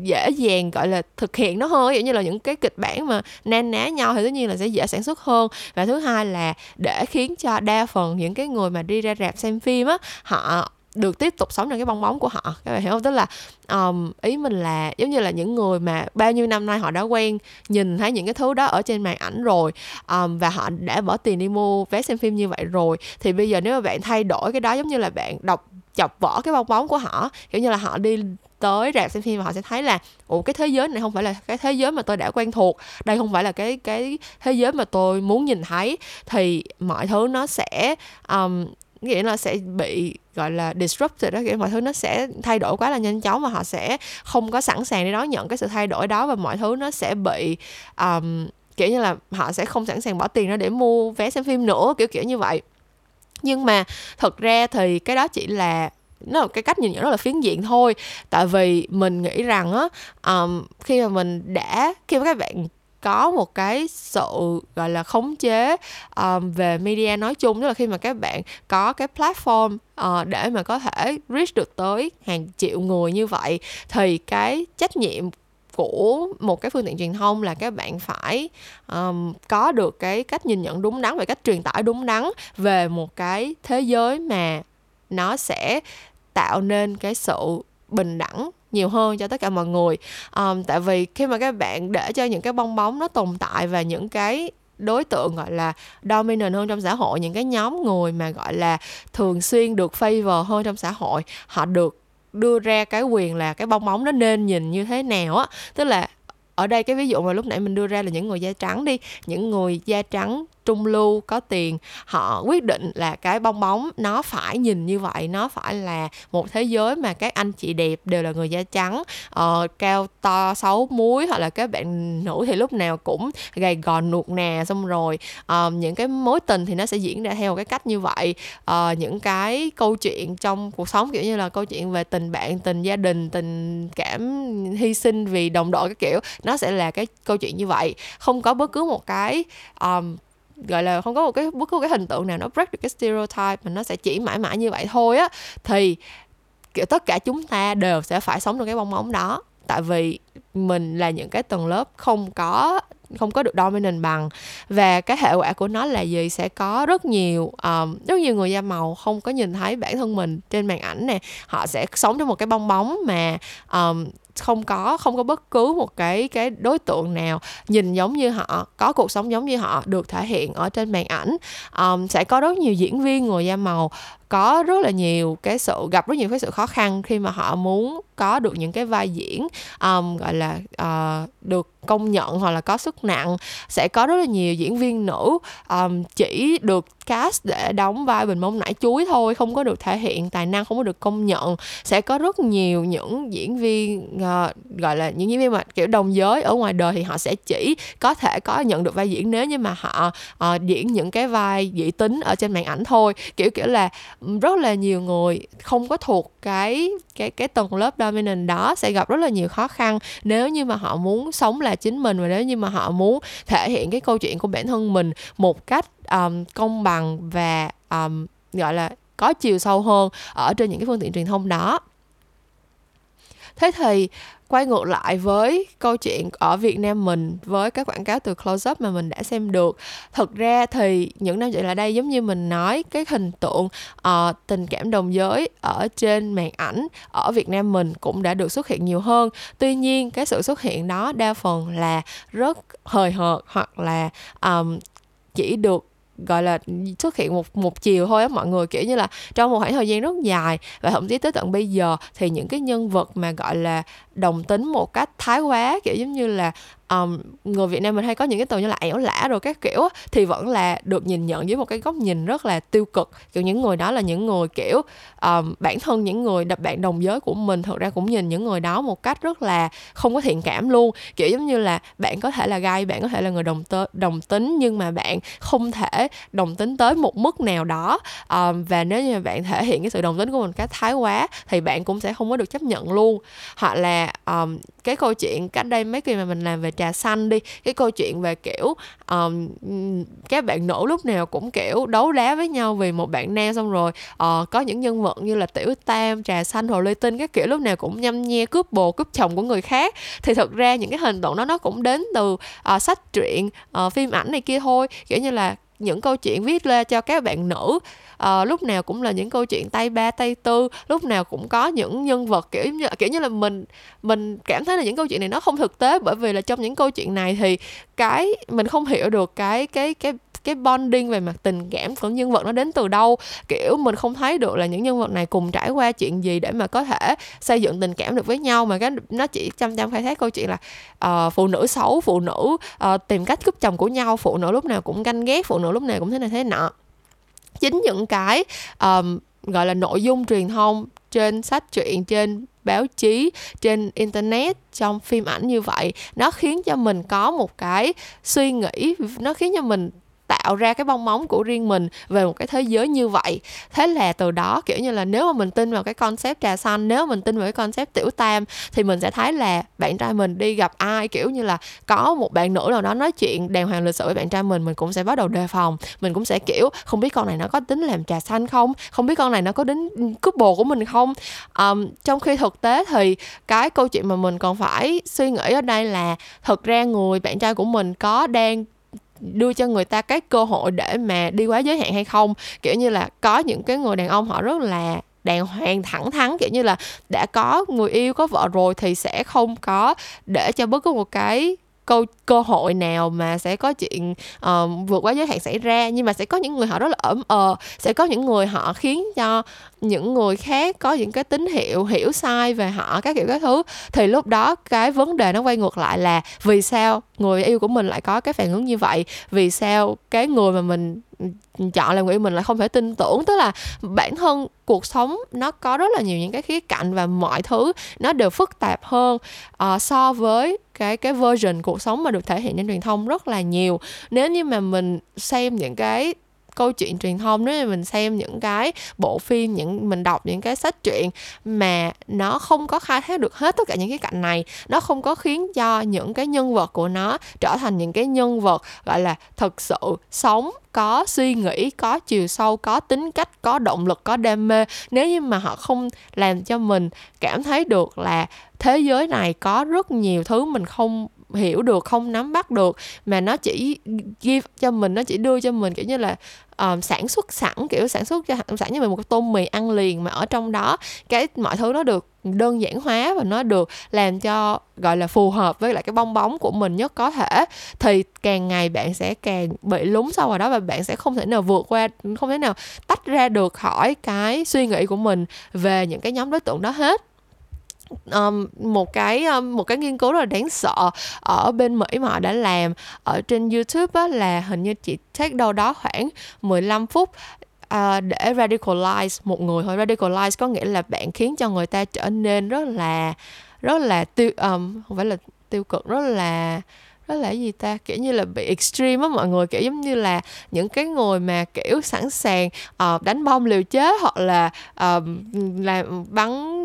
dễ dàng gọi là thực hiện nó hơn, giống như là những cái kịch bản mà na ná nhau thì tất nhiên là sẽ dễ sản xuất hơn. Và thứ hai là để khiến cho đa phần những cái người mà đi ra rạp xem phim á, họ được tiếp tục sống trong cái bong bóng của họ, các bạn hiểu không? Tức là ý mình là giống như là những người mà bao nhiêu năm nay họ đã quen nhìn thấy những cái thứ đó ở trên màn ảnh rồi, và họ đã bỏ tiền đi mua vé xem phim như vậy rồi, thì bây giờ nếu mà bạn thay đổi cái đó, giống như là bạn chọc vỡ cái bong bóng của họ, kiểu như là họ đi tới rạp xem phim và họ sẽ thấy là cái thế giới này không phải là cái thế giới mà tôi đã quen thuộc, đây không phải là cái thế giới mà tôi muốn nhìn thấy, thì mọi thứ nó sẽ nghĩa là sẽ bị gọi là disrupted đó, kiểu mọi thứ nó sẽ thay đổi quá là nhanh chóng và họ sẽ không có sẵn sàng để đón nhận cái sự thay đổi đó, và mọi thứ nó sẽ bị kiểu như là họ sẽ không sẵn sàng bỏ tiền ra để mua vé xem phim nữa, kiểu như vậy. Nhưng mà thật ra thì cái đó chỉ là nó là cái cách nhìn nhận rất là phiến diện thôi, tại vì mình nghĩ rằng á, khi mà các bạn có một cái sự gọi là khống chế về media nói chung, tức là khi mà các bạn có cái platform để mà có thể reach được tới hàng triệu người như vậy, thì cái trách nhiệm của một cái phương tiện truyền thông là các bạn phải có được cái cách nhìn nhận đúng đắn và cách truyền tải đúng đắn về một cái thế giới mà nó sẽ tạo nên cái sự bình đẳng nhiều hơn cho tất cả mọi người. Tại vì khi mà các bạn để cho những cái bong bóng nó tồn tại và những cái đối tượng gọi là dominant hơn trong xã hội, những cái nhóm người mà gọi là thường xuyên được favor hơn trong xã hội, họ được đưa ra cái quyền là cái bong bóng nó nên nhìn như thế nào á. Tức là ở đây cái ví dụ mà lúc nãy mình đưa ra là những người da trắng đi, những người da trắng trung lưu có tiền, họ quyết định là cái bong bóng nó phải nhìn như vậy, nó phải là một thế giới mà các anh chị đẹp đều là người da trắng, cao to xấu múi, hoặc là các bạn nữ thì lúc nào cũng gầy gò nuột nà, xong rồi những cái mối tình thì nó sẽ diễn ra theo cái cách như vậy. Những cái câu chuyện trong cuộc sống kiểu như là câu chuyện về tình bạn, tình gia đình, tình cảm hy sinh vì đồng đội các kiểu, nó sẽ là cái câu chuyện như vậy. Không có bất cứ một cái gọi là không có một cái bất cứ cái hình tượng nào nó break được cái stereotype mà nó sẽ chỉ mãi mãi như vậy thôi á, thì kiểu tất cả chúng ta đều sẽ phải sống trong cái bong bóng đó, tại vì mình là những cái tầng lớp không có được dominant bằng. Và cái hệ quả của nó là gì? Sẽ có rất nhiều người da màu không có nhìn thấy bản thân mình trên màn ảnh nè, họ sẽ sống trong một cái bong bóng mà không có bất cứ một cái đối tượng nào nhìn giống như họ, có cuộc sống giống như họ được thể hiện ở trên màn ảnh. Sẽ có rất nhiều diễn viên người da màu có gặp rất nhiều cái sự khó khăn khi mà họ muốn có được những cái vai diễn gọi là được công nhận hoặc là có sức nặng. Sẽ có rất là nhiều diễn viên nữ chỉ được cast để đóng vai bình mông nải chuối thôi, không có được thể hiện tài năng, không có được công nhận. Sẽ có rất nhiều những diễn viên gọi là những diễn viên mà kiểu đồng giới ở ngoài đời thì họ sẽ chỉ có thể có nhận được vai diễn nếu như mà họ diễn những cái vai dị tính ở trên màn ảnh thôi. Kiểu là rất là nhiều người không có thuộc cái tầng lớp dominant đó sẽ gặp rất là nhiều khó khăn nếu như mà họ muốn sống là chính mình, và nếu như mà họ muốn thể hiện cái câu chuyện của bản thân mình một cách công bằng và gọi là có chiều sâu hơn ở trên những cái phương tiện truyền thông đó. Thế thì quay ngược lại với câu chuyện ở Việt Nam mình, với các quảng cáo từ Close-up mà mình đã xem được, thực ra thì những năm trở lại đây, giống như mình nói, cái hình tượng tình cảm đồng giới ở trên màn ảnh ở Việt Nam mình cũng đã được xuất hiện nhiều hơn. Tuy nhiên cái sự xuất hiện đó đa phần là rất hời hợt, hoặc là chỉ được gọi là xuất hiện một chiều thôi á. Mọi người kiểu như là trong một khoảng thời gian rất dài, và thậm chí tới tận bây giờ thì những cái nhân vật mà gọi là đồng tính một cách thái quá, kiểu giống như là người Việt Nam mình hay có những cái từ như là ẻo lả rồi các kiểu, thì vẫn là được nhìn nhận dưới một cái góc nhìn rất là tiêu cực. Kiểu những người đó là những người kiểu bản thân những người bạn đồng giới của mình thật ra cũng nhìn những người đó một cách rất là không có thiện cảm luôn. Kiểu giống như là bạn có thể là gay, bạn có thể là người đồng tính, nhưng mà bạn không thể đồng tính tới một mức nào đó, và nếu như bạn thể hiện cái sự đồng tính của mình cách thái quá thì bạn cũng sẽ không có được chấp nhận luôn. Hoặc là cái câu chuyện cách đây mấy kỳ mà mình làm về trà xanh đi, cái câu chuyện về kiểu các bạn nữ lúc nào cũng kiểu đấu đá với nhau vì một bạn nam, xong rồi có những nhân vật như là Tiểu Tam, Trà Xanh, Hồ Ly Tinh các kiểu lúc nào cũng nhăm nhe cướp bồ cướp chồng của người khác. Thì thực ra những cái hình tượng đó nó cũng đến từ sách truyện, phim ảnh này kia thôi. Kiểu như là những câu chuyện viết ra cho các bạn nữ lúc nào cũng là những câu chuyện tay ba tay tư, lúc nào cũng có những nhân vật kiểu như là mình cảm thấy là những câu chuyện này nó không thực tế, bởi vì là trong những câu chuyện này thì cái mình không hiểu được cái bonding về mặt tình cảm của nhân vật nó đến từ đâu. Kiểu mình không thấy được là những nhân vật này cùng trải qua chuyện gì để mà có thể xây dựng tình cảm được với nhau, mà cái nó chỉ chăm khai thác câu chuyện là phụ nữ xấu, phụ nữ tìm cách cướp chồng của nhau, phụ nữ lúc nào cũng ganh ghét, phụ nữ lúc nào cũng thế này thế nọ. Chính những cái gọi là nội dung truyền thông trên sách truyện, trên báo chí, trên internet, trong phim ảnh như vậy, nó khiến cho mình có một cái suy nghĩ, nó khiến cho mình tạo ra cái bong bóng của riêng mình về một cái thế giới như vậy. Thế là từ đó kiểu như là nếu mà mình tin vào cái concept trà xanh, nếu mà mình tin vào cái concept Tiểu Tam, thì mình sẽ thấy là bạn trai mình đi gặp ai kiểu như là có một bạn nữ nào đó nói chuyện đàng hoàng lịch sự với bạn trai mình cũng sẽ bắt đầu đề phòng. Mình cũng sẽ kiểu không biết con này nó có tính làm trà xanh không, không biết con này nó có đến cướp bồ của mình không. Trong khi thực tế thì cái câu chuyện mà mình còn phải suy nghĩ ở đây là thực ra người bạn trai của mình có đang đưa cho người ta cái cơ hội để mà đi quá giới hạn hay không. Kiểu như là có những cái người đàn ông họ rất là đàng hoàng, thẳng thắn, kiểu như là đã có người yêu, có vợ rồi thì sẽ không có để cho bất cứ một cái cơ hội nào mà sẽ có chuyện vượt quá giới hạn xảy ra, nhưng mà sẽ có những người họ rất là ẩm ờ, sẽ có những người họ khiến cho những người khác có những cái tín hiệu hiểu sai về họ, các kiểu các thứ. Thì lúc đó cái vấn đề nó quay ngược lại là vì sao người yêu của mình lại có cái phản ứng như vậy, vì sao cái người mà mình chọn làm người yêu mình lại không thể tin tưởng. Tức là bản thân cuộc sống nó có rất là nhiều những cái khía cạnh và mọi thứ nó đều phức tạp hơn so với cái version cuộc sống mà được thể hiện trên truyền thông rất là nhiều. Nếu như mà mình xem những cái câu chuyện truyền thông, nếu như mình xem những cái bộ phim, mình đọc những cái sách truyện mà nó không có khai thác được hết tất cả những cái cạnh này, nó không có khiến cho những cái nhân vật của nó trở thành những cái nhân vật gọi là thật sự sống, có suy nghĩ, có chiều sâu, có tính cách, có động lực, có đam mê. Nếu như mà họ không làm cho mình cảm thấy được là thế giới này có rất nhiều thứ mình không hiểu được, không nắm bắt được, mà nó chỉ give cho mình, nó chỉ đưa cho mình kiểu như là sản xuất sẵn, kiểu sản xuất như mình một cái tô mì ăn liền, mà ở trong đó cái mọi thứ nó được đơn giản hóa và nó được làm cho gọi là phù hợp với lại cái bong bóng của mình nhất có thể, thì càng ngày bạn sẽ càng bị lún sâu vào đó và bạn sẽ không thể nào vượt qua, không thể nào tách ra được khỏi cái suy nghĩ của mình về những cái nhóm đối tượng đó hết. Một cái nghiên cứu rất là đáng sợ ở bên Mỹ mà họ đã làm ở trên YouTube á, là hình như chỉ take đâu đó khoảng 15 phút để radicalize một người thôi. Radicalize có nghĩa là bạn khiến cho người ta trở nên rất là không phải là tiêu cực, rất là gì ta, kiểu như là bị extreme á mọi người, kiểu giống như là những cái người mà kiểu sẵn sàng đánh bom liều chết, hoặc là bắn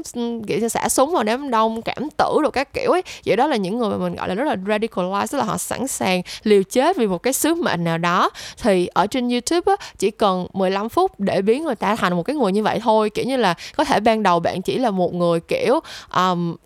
kiểu xả súng vào đám đông, cảm tử đồ các kiểu ấy. Vậy đó là những người mà mình gọi là rất là radicalized, tức là họ sẵn sàng liều chết vì một cái sứ mệnh nào đó. Thì ở trên YouTube á, chỉ cần 15 phút để biến người ta thành một cái người như vậy thôi. Kiểu như là có thể ban đầu bạn chỉ là một người kiểu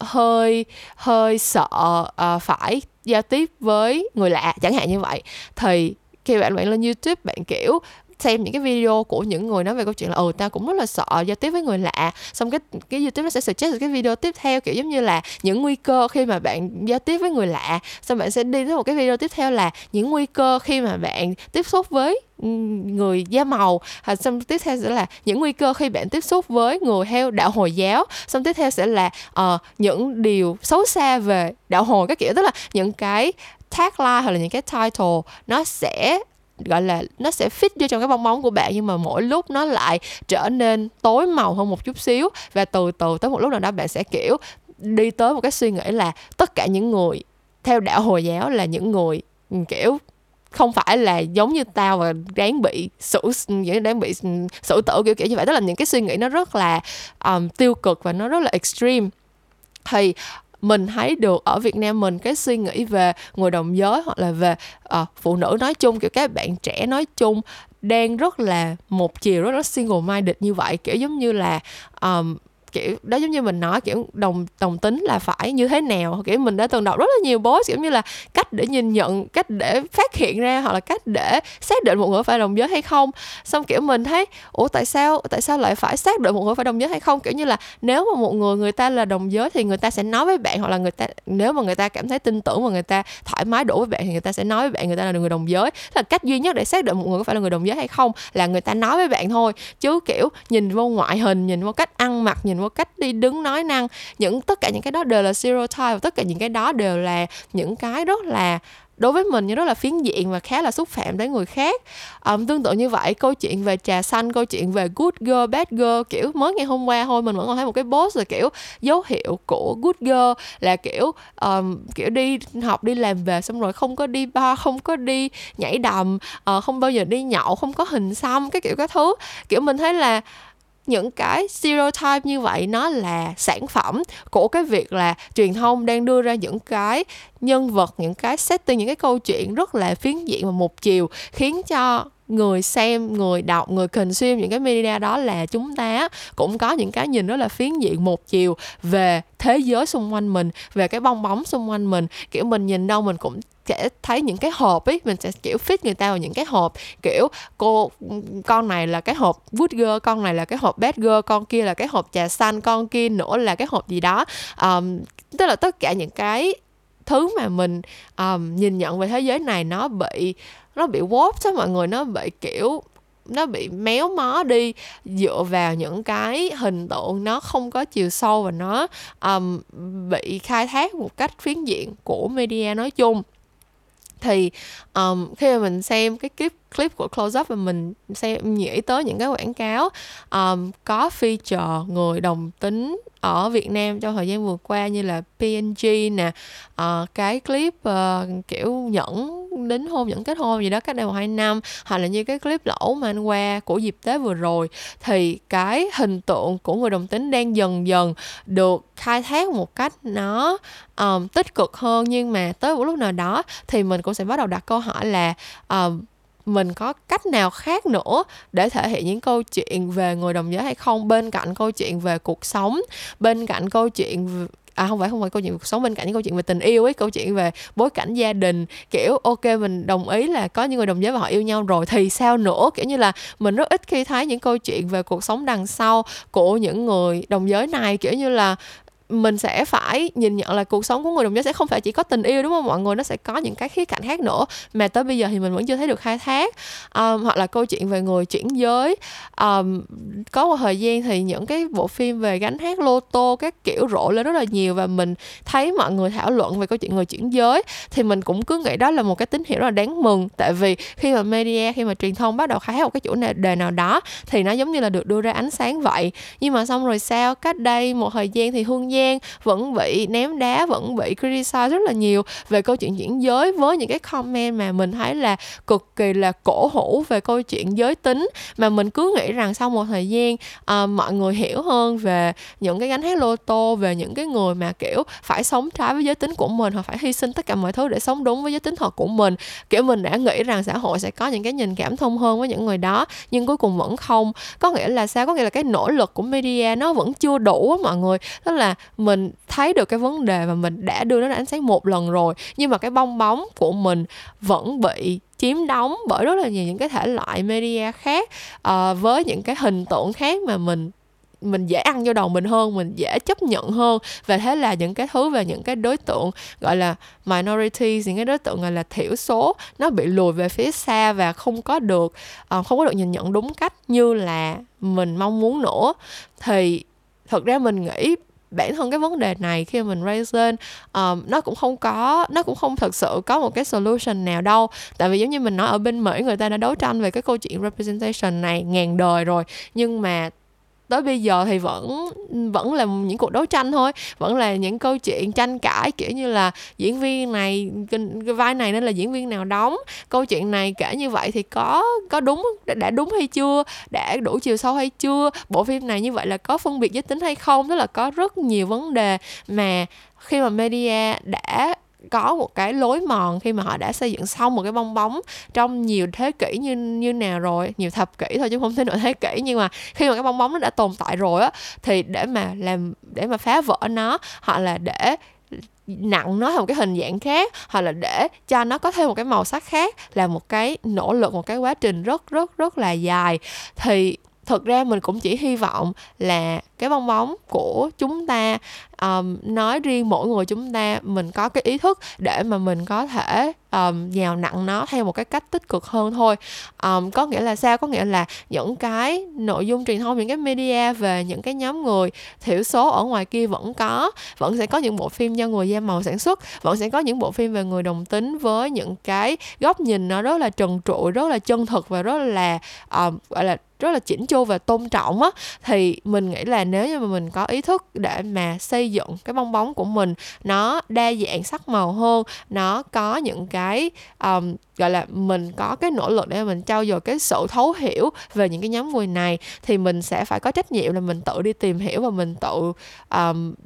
hơi sợ phải giao tiếp với người lạ chẳng hạn như vậy, thì khi bạn lên YouTube bạn kiểu xem những cái video của những người nói về câu chuyện là tao cũng rất là sợ giao tiếp với người lạ, xong cái YouTube nó sẽ suggest cái video tiếp theo kiểu giống như là những nguy cơ khi mà bạn giao tiếp với người lạ, xong bạn sẽ đi tới một cái video tiếp theo là những nguy cơ khi mà bạn tiếp xúc với người da màu, xong tiếp theo sẽ là những nguy cơ khi bạn tiếp xúc với người theo đạo Hồi giáo, xong tiếp theo sẽ là những điều xấu xa về đạo Hồi các kiểu. Tức là những cái tagline hoặc là những cái title nó sẽ gọi là nó sẽ fit vô trong cái bong bóng của bạn, nhưng mà mỗi lúc nó lại trở nên tối màu hơn một chút xíu, và từ từ tới một lúc nào đó bạn sẽ kiểu đi tới một cái suy nghĩ là tất cả những người theo đạo Hồi giáo là những người kiểu không phải là giống như tao và đáng bị xử tử kiểu như vậy. Tức là những cái suy nghĩ nó rất là tiêu cực và nó rất là extreme. Thì mình thấy được ở Việt Nam mình cái suy nghĩ về người đồng giới hoặc là về phụ nữ nói chung, kiểu các bạn trẻ nói chung đang rất là một chiều, rất là single minded như vậy. Kiểu giống như là kiểu đó, giống như mình nói kiểu đồng tính là phải như thế nào, kiểu mình đã từng đọc rất là nhiều post kiểu như là cách để nhìn nhận, cách để phát hiện ra, hoặc là cách để xác định một người phải đồng giới hay không. Xong kiểu mình thấy tại sao lại phải xác định một người phải đồng giới hay không, kiểu như là nếu mà một người ta là đồng giới thì người ta sẽ nói với bạn, hoặc là nếu mà người ta cảm thấy tin tưởng và người ta thoải mái đủ với bạn thì người ta sẽ nói với bạn người ta là người đồng giới. Thế là cách duy nhất để xác định một người có phải là người đồng giới hay không là người ta nói với bạn thôi, chứ kiểu nhìn vô ngoại hình, nhìn vô cách ăn mặc, nhìn vô cách đi đứng nói năng, tất cả những cái đó đều là stereotype, tất cả những cái đó đều là những cái rất là đối với mình như rất là phiến diện và khá là xúc phạm đến người khác. Tương tự như vậy, câu chuyện về trà xanh, câu chuyện về good girl, bad girl, kiểu mới ngày hôm qua thôi mình vẫn còn thấy một cái post là kiểu dấu hiệu của good girl là kiểu đi học đi làm về xong rồi không có đi bar, không có đi nhảy đầm, không bao giờ đi nhậu, không có hình xăm, cái kiểu các thứ. Kiểu mình thấy là những cái stereotype như vậy nó là sản phẩm của cái việc là truyền thông đang đưa ra những cái nhân vật, những cái setting, những cái câu chuyện rất là phiến diện và một chiều, khiến cho người xem, người đọc, người consume những cái media đó là chúng ta cũng có những cái nhìn rất là phiến diện một chiều về thế giới xung quanh mình, về cái bong bóng xung quanh mình. Kiểu mình nhìn đâu mình cũng sẽ thấy những cái hộp ấy, mình sẽ kiểu fit người ta vào những cái hộp, kiểu con này là cái hộp good girl, con này là cái hộp bad girl, con kia là cái hộp trà xanh, con kia nữa là cái hộp gì đó. Tức là tất cả những cái thứ mà mình nhìn nhận về thế giới này nó bị warped á mọi người, nó bị méo mó đi dựa vào những cái hình tượng nó không có chiều sâu và nó bị khai thác một cách phiến diện của media nói chung. Thì khi mà mình xem cái clip của Close-up và mình xem nghĩ tới những cái quảng cáo có feature người đồng tính ở Việt Nam trong thời gian vừa qua như là P&G nè, cái clip kiểu nhẫn đính hôn, nhẫn kết hôn gì đó cách đây 1-2 năm, hoặc là như cái clip lẩu mà anh qua của dịp Tết vừa rồi, thì cái hình tượng của người đồng tính đang dần dần được khai thác một cách nó tích cực hơn. Nhưng mà tới một lúc nào đó thì mình cũng sẽ bắt đầu đặt câu hỏi là mình có cách nào khác nữa để thể hiện những câu chuyện về người đồng giới hay không, bên cạnh câu chuyện về cuộc sống, bên cạnh câu chuyện không phải câu chuyện về cuộc sống, bên cạnh những câu chuyện về tình yêu ấy, câu chuyện về bối cảnh gia đình. Kiểu ok, mình đồng ý là có những người đồng giới và họ yêu nhau rồi thì sao nữa, kiểu như là mình rất ít khi thấy những câu chuyện về cuộc sống đằng sau của những người đồng giới này. Kiểu như là mình sẽ phải nhìn nhận là cuộc sống của người đồng giới sẽ không phải chỉ có tình yêu, đúng không mọi người, nó sẽ có những cái khía cạnh khác nữa mà tới bây giờ thì mình vẫn chưa thấy được khai thác. Hoặc là câu chuyện về người chuyển giới. Có một thời gian thì những cái bộ phim về gánh hát lô tô các kiểu rộ lên rất là nhiều và mình thấy mọi người thảo luận về câu chuyện người chuyển giới, thì mình cũng cứ nghĩ đó là một cái tín hiệu rất là đáng mừng, tại vì khi mà media, khi mà truyền thông bắt đầu khai thác một cái chủ đề nào đó thì nó giống như là được đưa ra ánh sáng vậy. Nhưng mà xong rồi sao, cách đây một thời gian thì Hương Giang vẫn bị ném đá, vẫn bị criticize rất là nhiều về câu chuyện chuyển giới, với những cái comment mà mình thấy là cực kỳ là cổ hủ về câu chuyện giới tính. Mà mình cứ nghĩ rằng sau một thời gian mọi người hiểu hơn về những cái gánh hát lô tô, về những cái người mà kiểu phải sống trái với giới tính của mình, hoặc phải hy sinh tất cả mọi thứ để sống đúng với giới tính thật của mình. Kiểu mình đã nghĩ rằng xã hội sẽ có những cái nhìn cảm thông hơn với những người đó, nhưng cuối cùng vẫn không. Có nghĩa là sao? Có nghĩa là cái nỗ lực của media nó vẫn chưa đủ á mọi người. Tức là mình thấy được cái vấn đề và mình đã đưa nó ra ánh sáng một lần rồi, nhưng mà cái bong bóng của mình vẫn bị chiếm đóng bởi rất là nhiều những cái thể loại media khác, với những cái hình tượng khác mà mình dễ ăn vô đầu mình hơn, mình dễ chấp nhận hơn. Và thế là những cái thứ về những cái đối tượng gọi là minorities, những cái đối tượng gọi là thiểu số, nó bị lùi về phía xa và không có được nhìn nhận đúng cách như là mình mong muốn nữa. Thì thật ra mình nghĩ bản thân cái vấn đề này khi mình raise lên nó cũng không thực sự có một cái solution nào đâu. Tại vì giống như mình nói, ở bên Mỹ người ta đã đấu tranh về cái câu chuyện representation này ngàn đời rồi, nhưng mà tới bây giờ thì vẫn là những cuộc đấu tranh thôi, vẫn là những câu chuyện tranh cãi, kiểu như là diễn viên này, cái vai này nên là diễn viên nào đóng, câu chuyện này kể như vậy thì có đúng, đã đúng hay chưa, đã đủ chiều sâu hay chưa, bộ phim này như vậy là có phân biệt giới tính hay không. Tức là có rất nhiều vấn đề mà khi mà media đã có một cái lối mòn, khi mà họ đã xây dựng xong một cái bong bóng trong nhiều thế kỷ như nào rồi, nhiều thập kỷ thôi chứ không thể nửa thế kỷ, nhưng mà khi mà cái bong bóng nó đã tồn tại rồi á, thì để mà phá vỡ nó, hoặc là để nặng nó thành một cái hình dạng khác, hoặc là để cho nó có thêm một cái màu sắc khác, là một cái nỗ lực, một cái quá trình rất là dài. Thì thực ra mình cũng chỉ hy vọng là cái bong bóng của chúng ta, nói riêng mỗi người chúng ta, mình có cái ý thức để mà mình có thể nhào nặn nó theo một cái cách tích cực hơn thôi. Có nghĩa là sao? Có nghĩa là những cái nội dung truyền thông, những cái media về những cái nhóm người thiểu số ở ngoài kia vẫn sẽ có những bộ phim do người da màu sản xuất, vẫn sẽ có những bộ phim về người đồng tính với những cái góc nhìn nó rất là trần trụi, rất là chân thực và rất là chỉnh chu và tôn trọng á. Thì mình nghĩ là nếu như mà mình có ý thức để mà xây dựng cái bong bóng của mình nó đa dạng sắc màu hơn, nó có những cái gọi là mình có cái nỗ lực để mình trau dồi cái sự thấu hiểu về những cái nhóm người này, thì mình sẽ phải có trách nhiệm là mình tự đi tìm hiểu và mình tự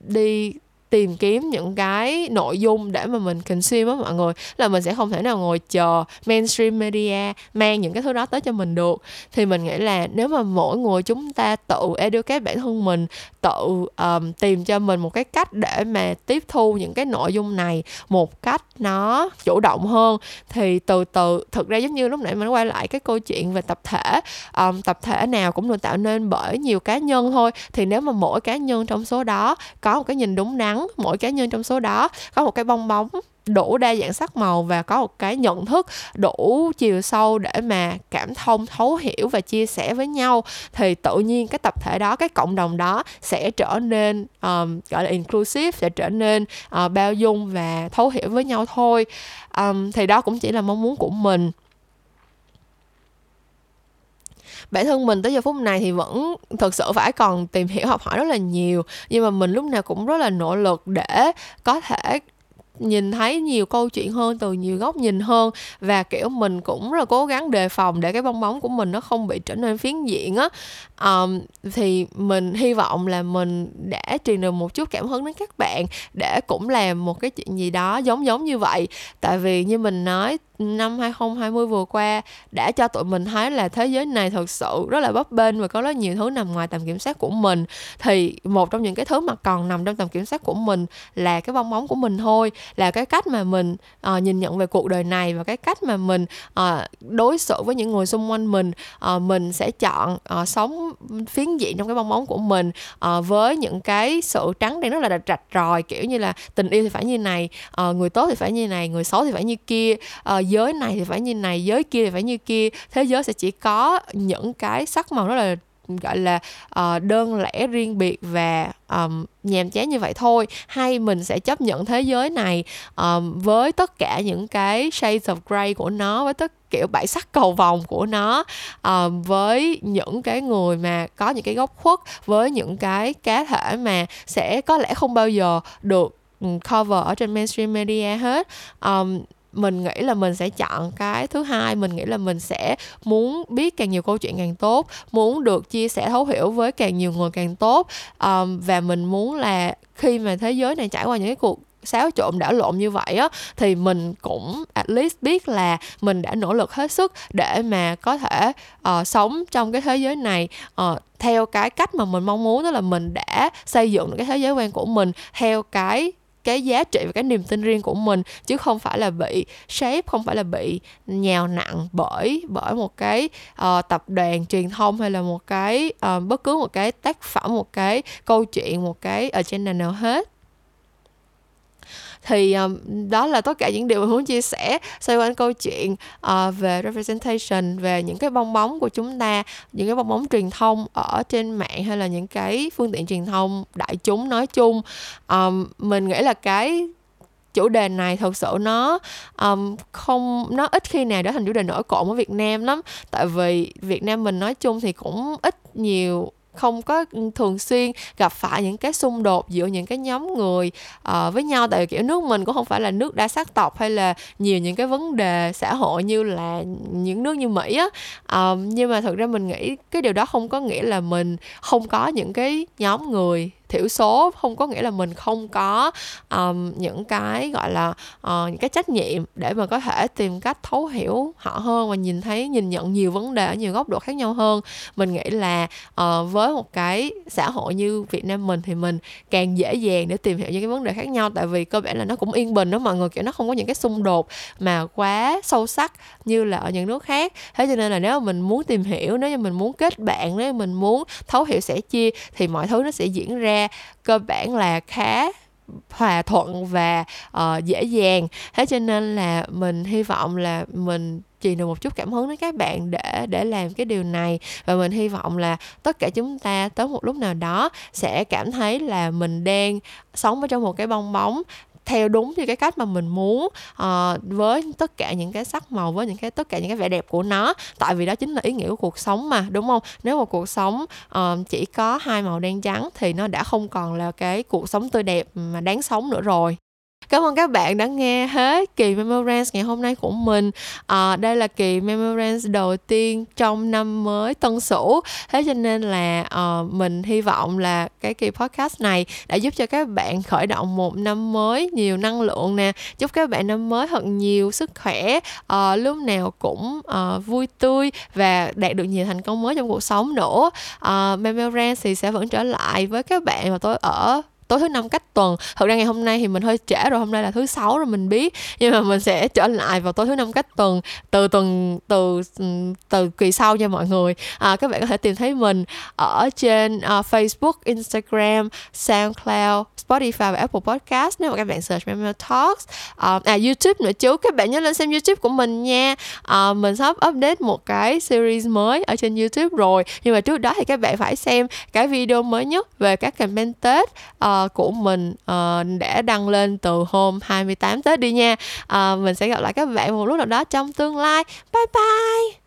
đi tìm kiếm những cái nội dung để mà mình consume á mọi người. Là mình sẽ không thể nào ngồi chờ mainstream media mang những cái thứ đó tới cho mình được. Thì mình nghĩ là nếu mà mỗi người chúng ta tự educate bản thân mình, tự tìm cho mình một cái cách để mà tiếp thu những cái nội dung này một cách nó chủ động hơn, thì từ từ, thực ra giống như lúc nãy mình quay lại cái câu chuyện về tập thể, tập thể nào cũng được tạo nên bởi nhiều cá nhân thôi. Thì nếu mà mỗi cá nhân trong số đó có một cái nhìn đúng đắn, mỗi cá nhân trong số đó có một cái bong bóng đủ đa dạng sắc màu và có một cái nhận thức đủ chiều sâu để mà cảm thông, thấu hiểu và chia sẻ với nhau, thì tự nhiên cái tập thể đó, cái cộng đồng đó sẽ trở nên gọi là inclusive, sẽ trở nên bao dung và thấu hiểu với nhau thôi. Thì đó cũng chỉ là mong muốn của mình. Bản thân mình tới giờ phút này thì vẫn thực sự phải còn tìm hiểu, học hỏi rất là nhiều, nhưng mà mình lúc nào cũng rất là nỗ lực để có thể nhìn thấy nhiều câu chuyện hơn, từ nhiều góc nhìn hơn, và kiểu mình cũng rất là cố gắng đề phòng để cái bong bóng của mình nó không bị trở nên phiến diện á. Thì mình hy vọng là mình đã truyền được một chút cảm hứng đến các bạn để cũng làm một cái chuyện gì đó giống như vậy. Tại vì như mình nói, năm 2020 vừa qua đã cho tụi mình thấy là thế giới này thực sự rất là bấp bênh và có rất nhiều thứ nằm ngoài tầm kiểm soát của mình. Thì một trong những cái thứ mà còn nằm trong tầm kiểm soát của mình là cái bong bóng của mình thôi, là cái cách mà mình nhìn nhận về cuộc đời này và cái cách mà mình đối xử với những người xung quanh mình. Mình sẽ chọn sống phiến diện trong cái bong bóng của mình, với những cái sự trắng đen rất là rạch ròi, kiểu như là tình yêu thì phải như này, người tốt thì phải như này, người xấu thì phải như kia, giới này thì phải như này, giới kia thì phải như kia. Thế giới sẽ chỉ có những cái sắc màu rất là gọi là đơn lẻ, riêng biệt và nhàm chán như vậy thôi. Hay mình sẽ chấp nhận thế giới này với tất cả những cái shades of grey của nó, với tất kiểu bảy sắc cầu vồng của nó, với những cái người mà có những cái góc khuất, với những cái cá thể mà sẽ có lẽ không bao giờ được cover ở trên mainstream media hết. Mình nghĩ là mình sẽ chọn cái thứ hai. Mình nghĩ là mình sẽ muốn biết càng nhiều câu chuyện càng tốt, muốn được chia sẻ, thấu hiểu với càng nhiều người càng tốt. Và mình muốn là khi mà thế giới này trải qua những cái cuộc xáo trộn đảo lộn như vậy á, thì mình cũng at least biết là mình đã nỗ lực hết sức để mà có thể sống trong cái thế giới này theo cái cách mà mình mong muốn. Đó là mình đã xây dựng cái thế giới quan của mình theo cái giá trị và cái niềm tin riêng của mình, chứ không phải là bị shape, không phải là bị nhào nặng bởi một cái tập đoàn truyền thông, hay là một cái bất cứ một cái tác phẩm, một cái câu chuyện, một cái agenda nào hết. Thì đó là tất cả những điều mình muốn chia sẻ xoay quanh câu chuyện về representation, về những cái bong bóng của chúng ta, những cái bong bóng truyền thông ở trên mạng hay là những cái phương tiện truyền thông đại chúng nói chung. Mình nghĩ là cái chủ đề này thật sự nó ít khi nào để thành chủ đề nổi cộn ở Việt Nam lắm. Tại vì Việt Nam mình nói chung thì cũng ít nhiều, không có thường xuyên gặp phải những cái xung đột giữa những cái nhóm người với nhau. Tại vì kiểu nước mình cũng không phải là nước đa sắc tộc, hay là nhiều những cái vấn đề xã hội như là những nước như Mỹ á. Nhưng mà thực ra mình nghĩ cái điều đó không có nghĩa là mình không có những cái nhóm người thiểu số, không có nghĩa là mình không có những cái gọi là những cái trách nhiệm để mà có thể tìm cách thấu hiểu họ hơn và nhìn nhận nhiều vấn đề ở nhiều góc độ khác nhau hơn. Mình nghĩ là với một cái xã hội như Việt Nam mình thì mình càng dễ dàng để tìm hiểu những cái vấn đề khác nhau, tại vì cơ bản là nó cũng yên bình đó mọi người, kiểu nó không có những cái xung đột mà quá sâu sắc như là ở những nước khác. Thế cho nên là nếu mà mình muốn tìm hiểu, nếu như mình muốn kết bạn, nếu mình muốn thấu hiểu sẻ chia, thì mọi thứ nó sẽ diễn ra cơ bản là khá hòa thuận và dễ dàng. Thế cho nên là mình hy vọng là mình truyền được một chút cảm hứng đến các bạn để làm cái điều này. Và mình hy vọng là tất cả chúng ta tới một lúc nào đó sẽ cảm thấy là mình đang sống ở trong một cái bong bóng theo đúng như cái cách mà mình muốn, với tất cả những cái sắc màu, với tất cả những cái vẻ đẹp của nó. Tại vì đó chính là ý nghĩa của cuộc sống mà, đúng không? Nếu mà cuộc sống chỉ có hai màu đen trắng thì nó đã không còn là cái cuộc sống tươi đẹp mà đáng sống nữa rồi. Cảm ơn các bạn đã nghe hết kỳ Memorends ngày hôm nay của mình. Đây là kỳ Memorends đầu tiên trong năm mới Tân Sửu. Thế cho nên là mình hy vọng là cái kỳ podcast này đã giúp cho các bạn khởi động một năm mới nhiều năng lượng nè. Chúc các bạn năm mới thật nhiều sức khỏe, lúc nào cũng vui tươi và đạt được nhiều thành công mới trong cuộc sống nữa. Memorends thì sẽ vẫn trở lại với các bạn và tôi ở tối thứ năm cách tuần. Thật ra ngày hôm nay thì mình hơi trễ rồi, hôm nay là thứ sáu rồi mình biết, nhưng mà mình sẽ trở lại vào tối thứ năm cách tuần từ kỳ sau nha mọi người. Các bạn có thể tìm thấy mình ở trên Facebook, Instagram, SoundCloud, Spotify và Apple Podcast nếu mà các bạn search Memo Talks. YouTube nữa chứ, các bạn nhớ lên xem YouTube của mình nha. Mình sắp update một cái series mới ở trên YouTube rồi, nhưng mà trước đó thì các bạn phải xem cái video mới nhất về các campaign Tết của mình để đăng lên từ hôm 28 Tết đi nha. Mình sẽ gặp lại các bạn một lúc nào đó trong tương lai. Bye bye.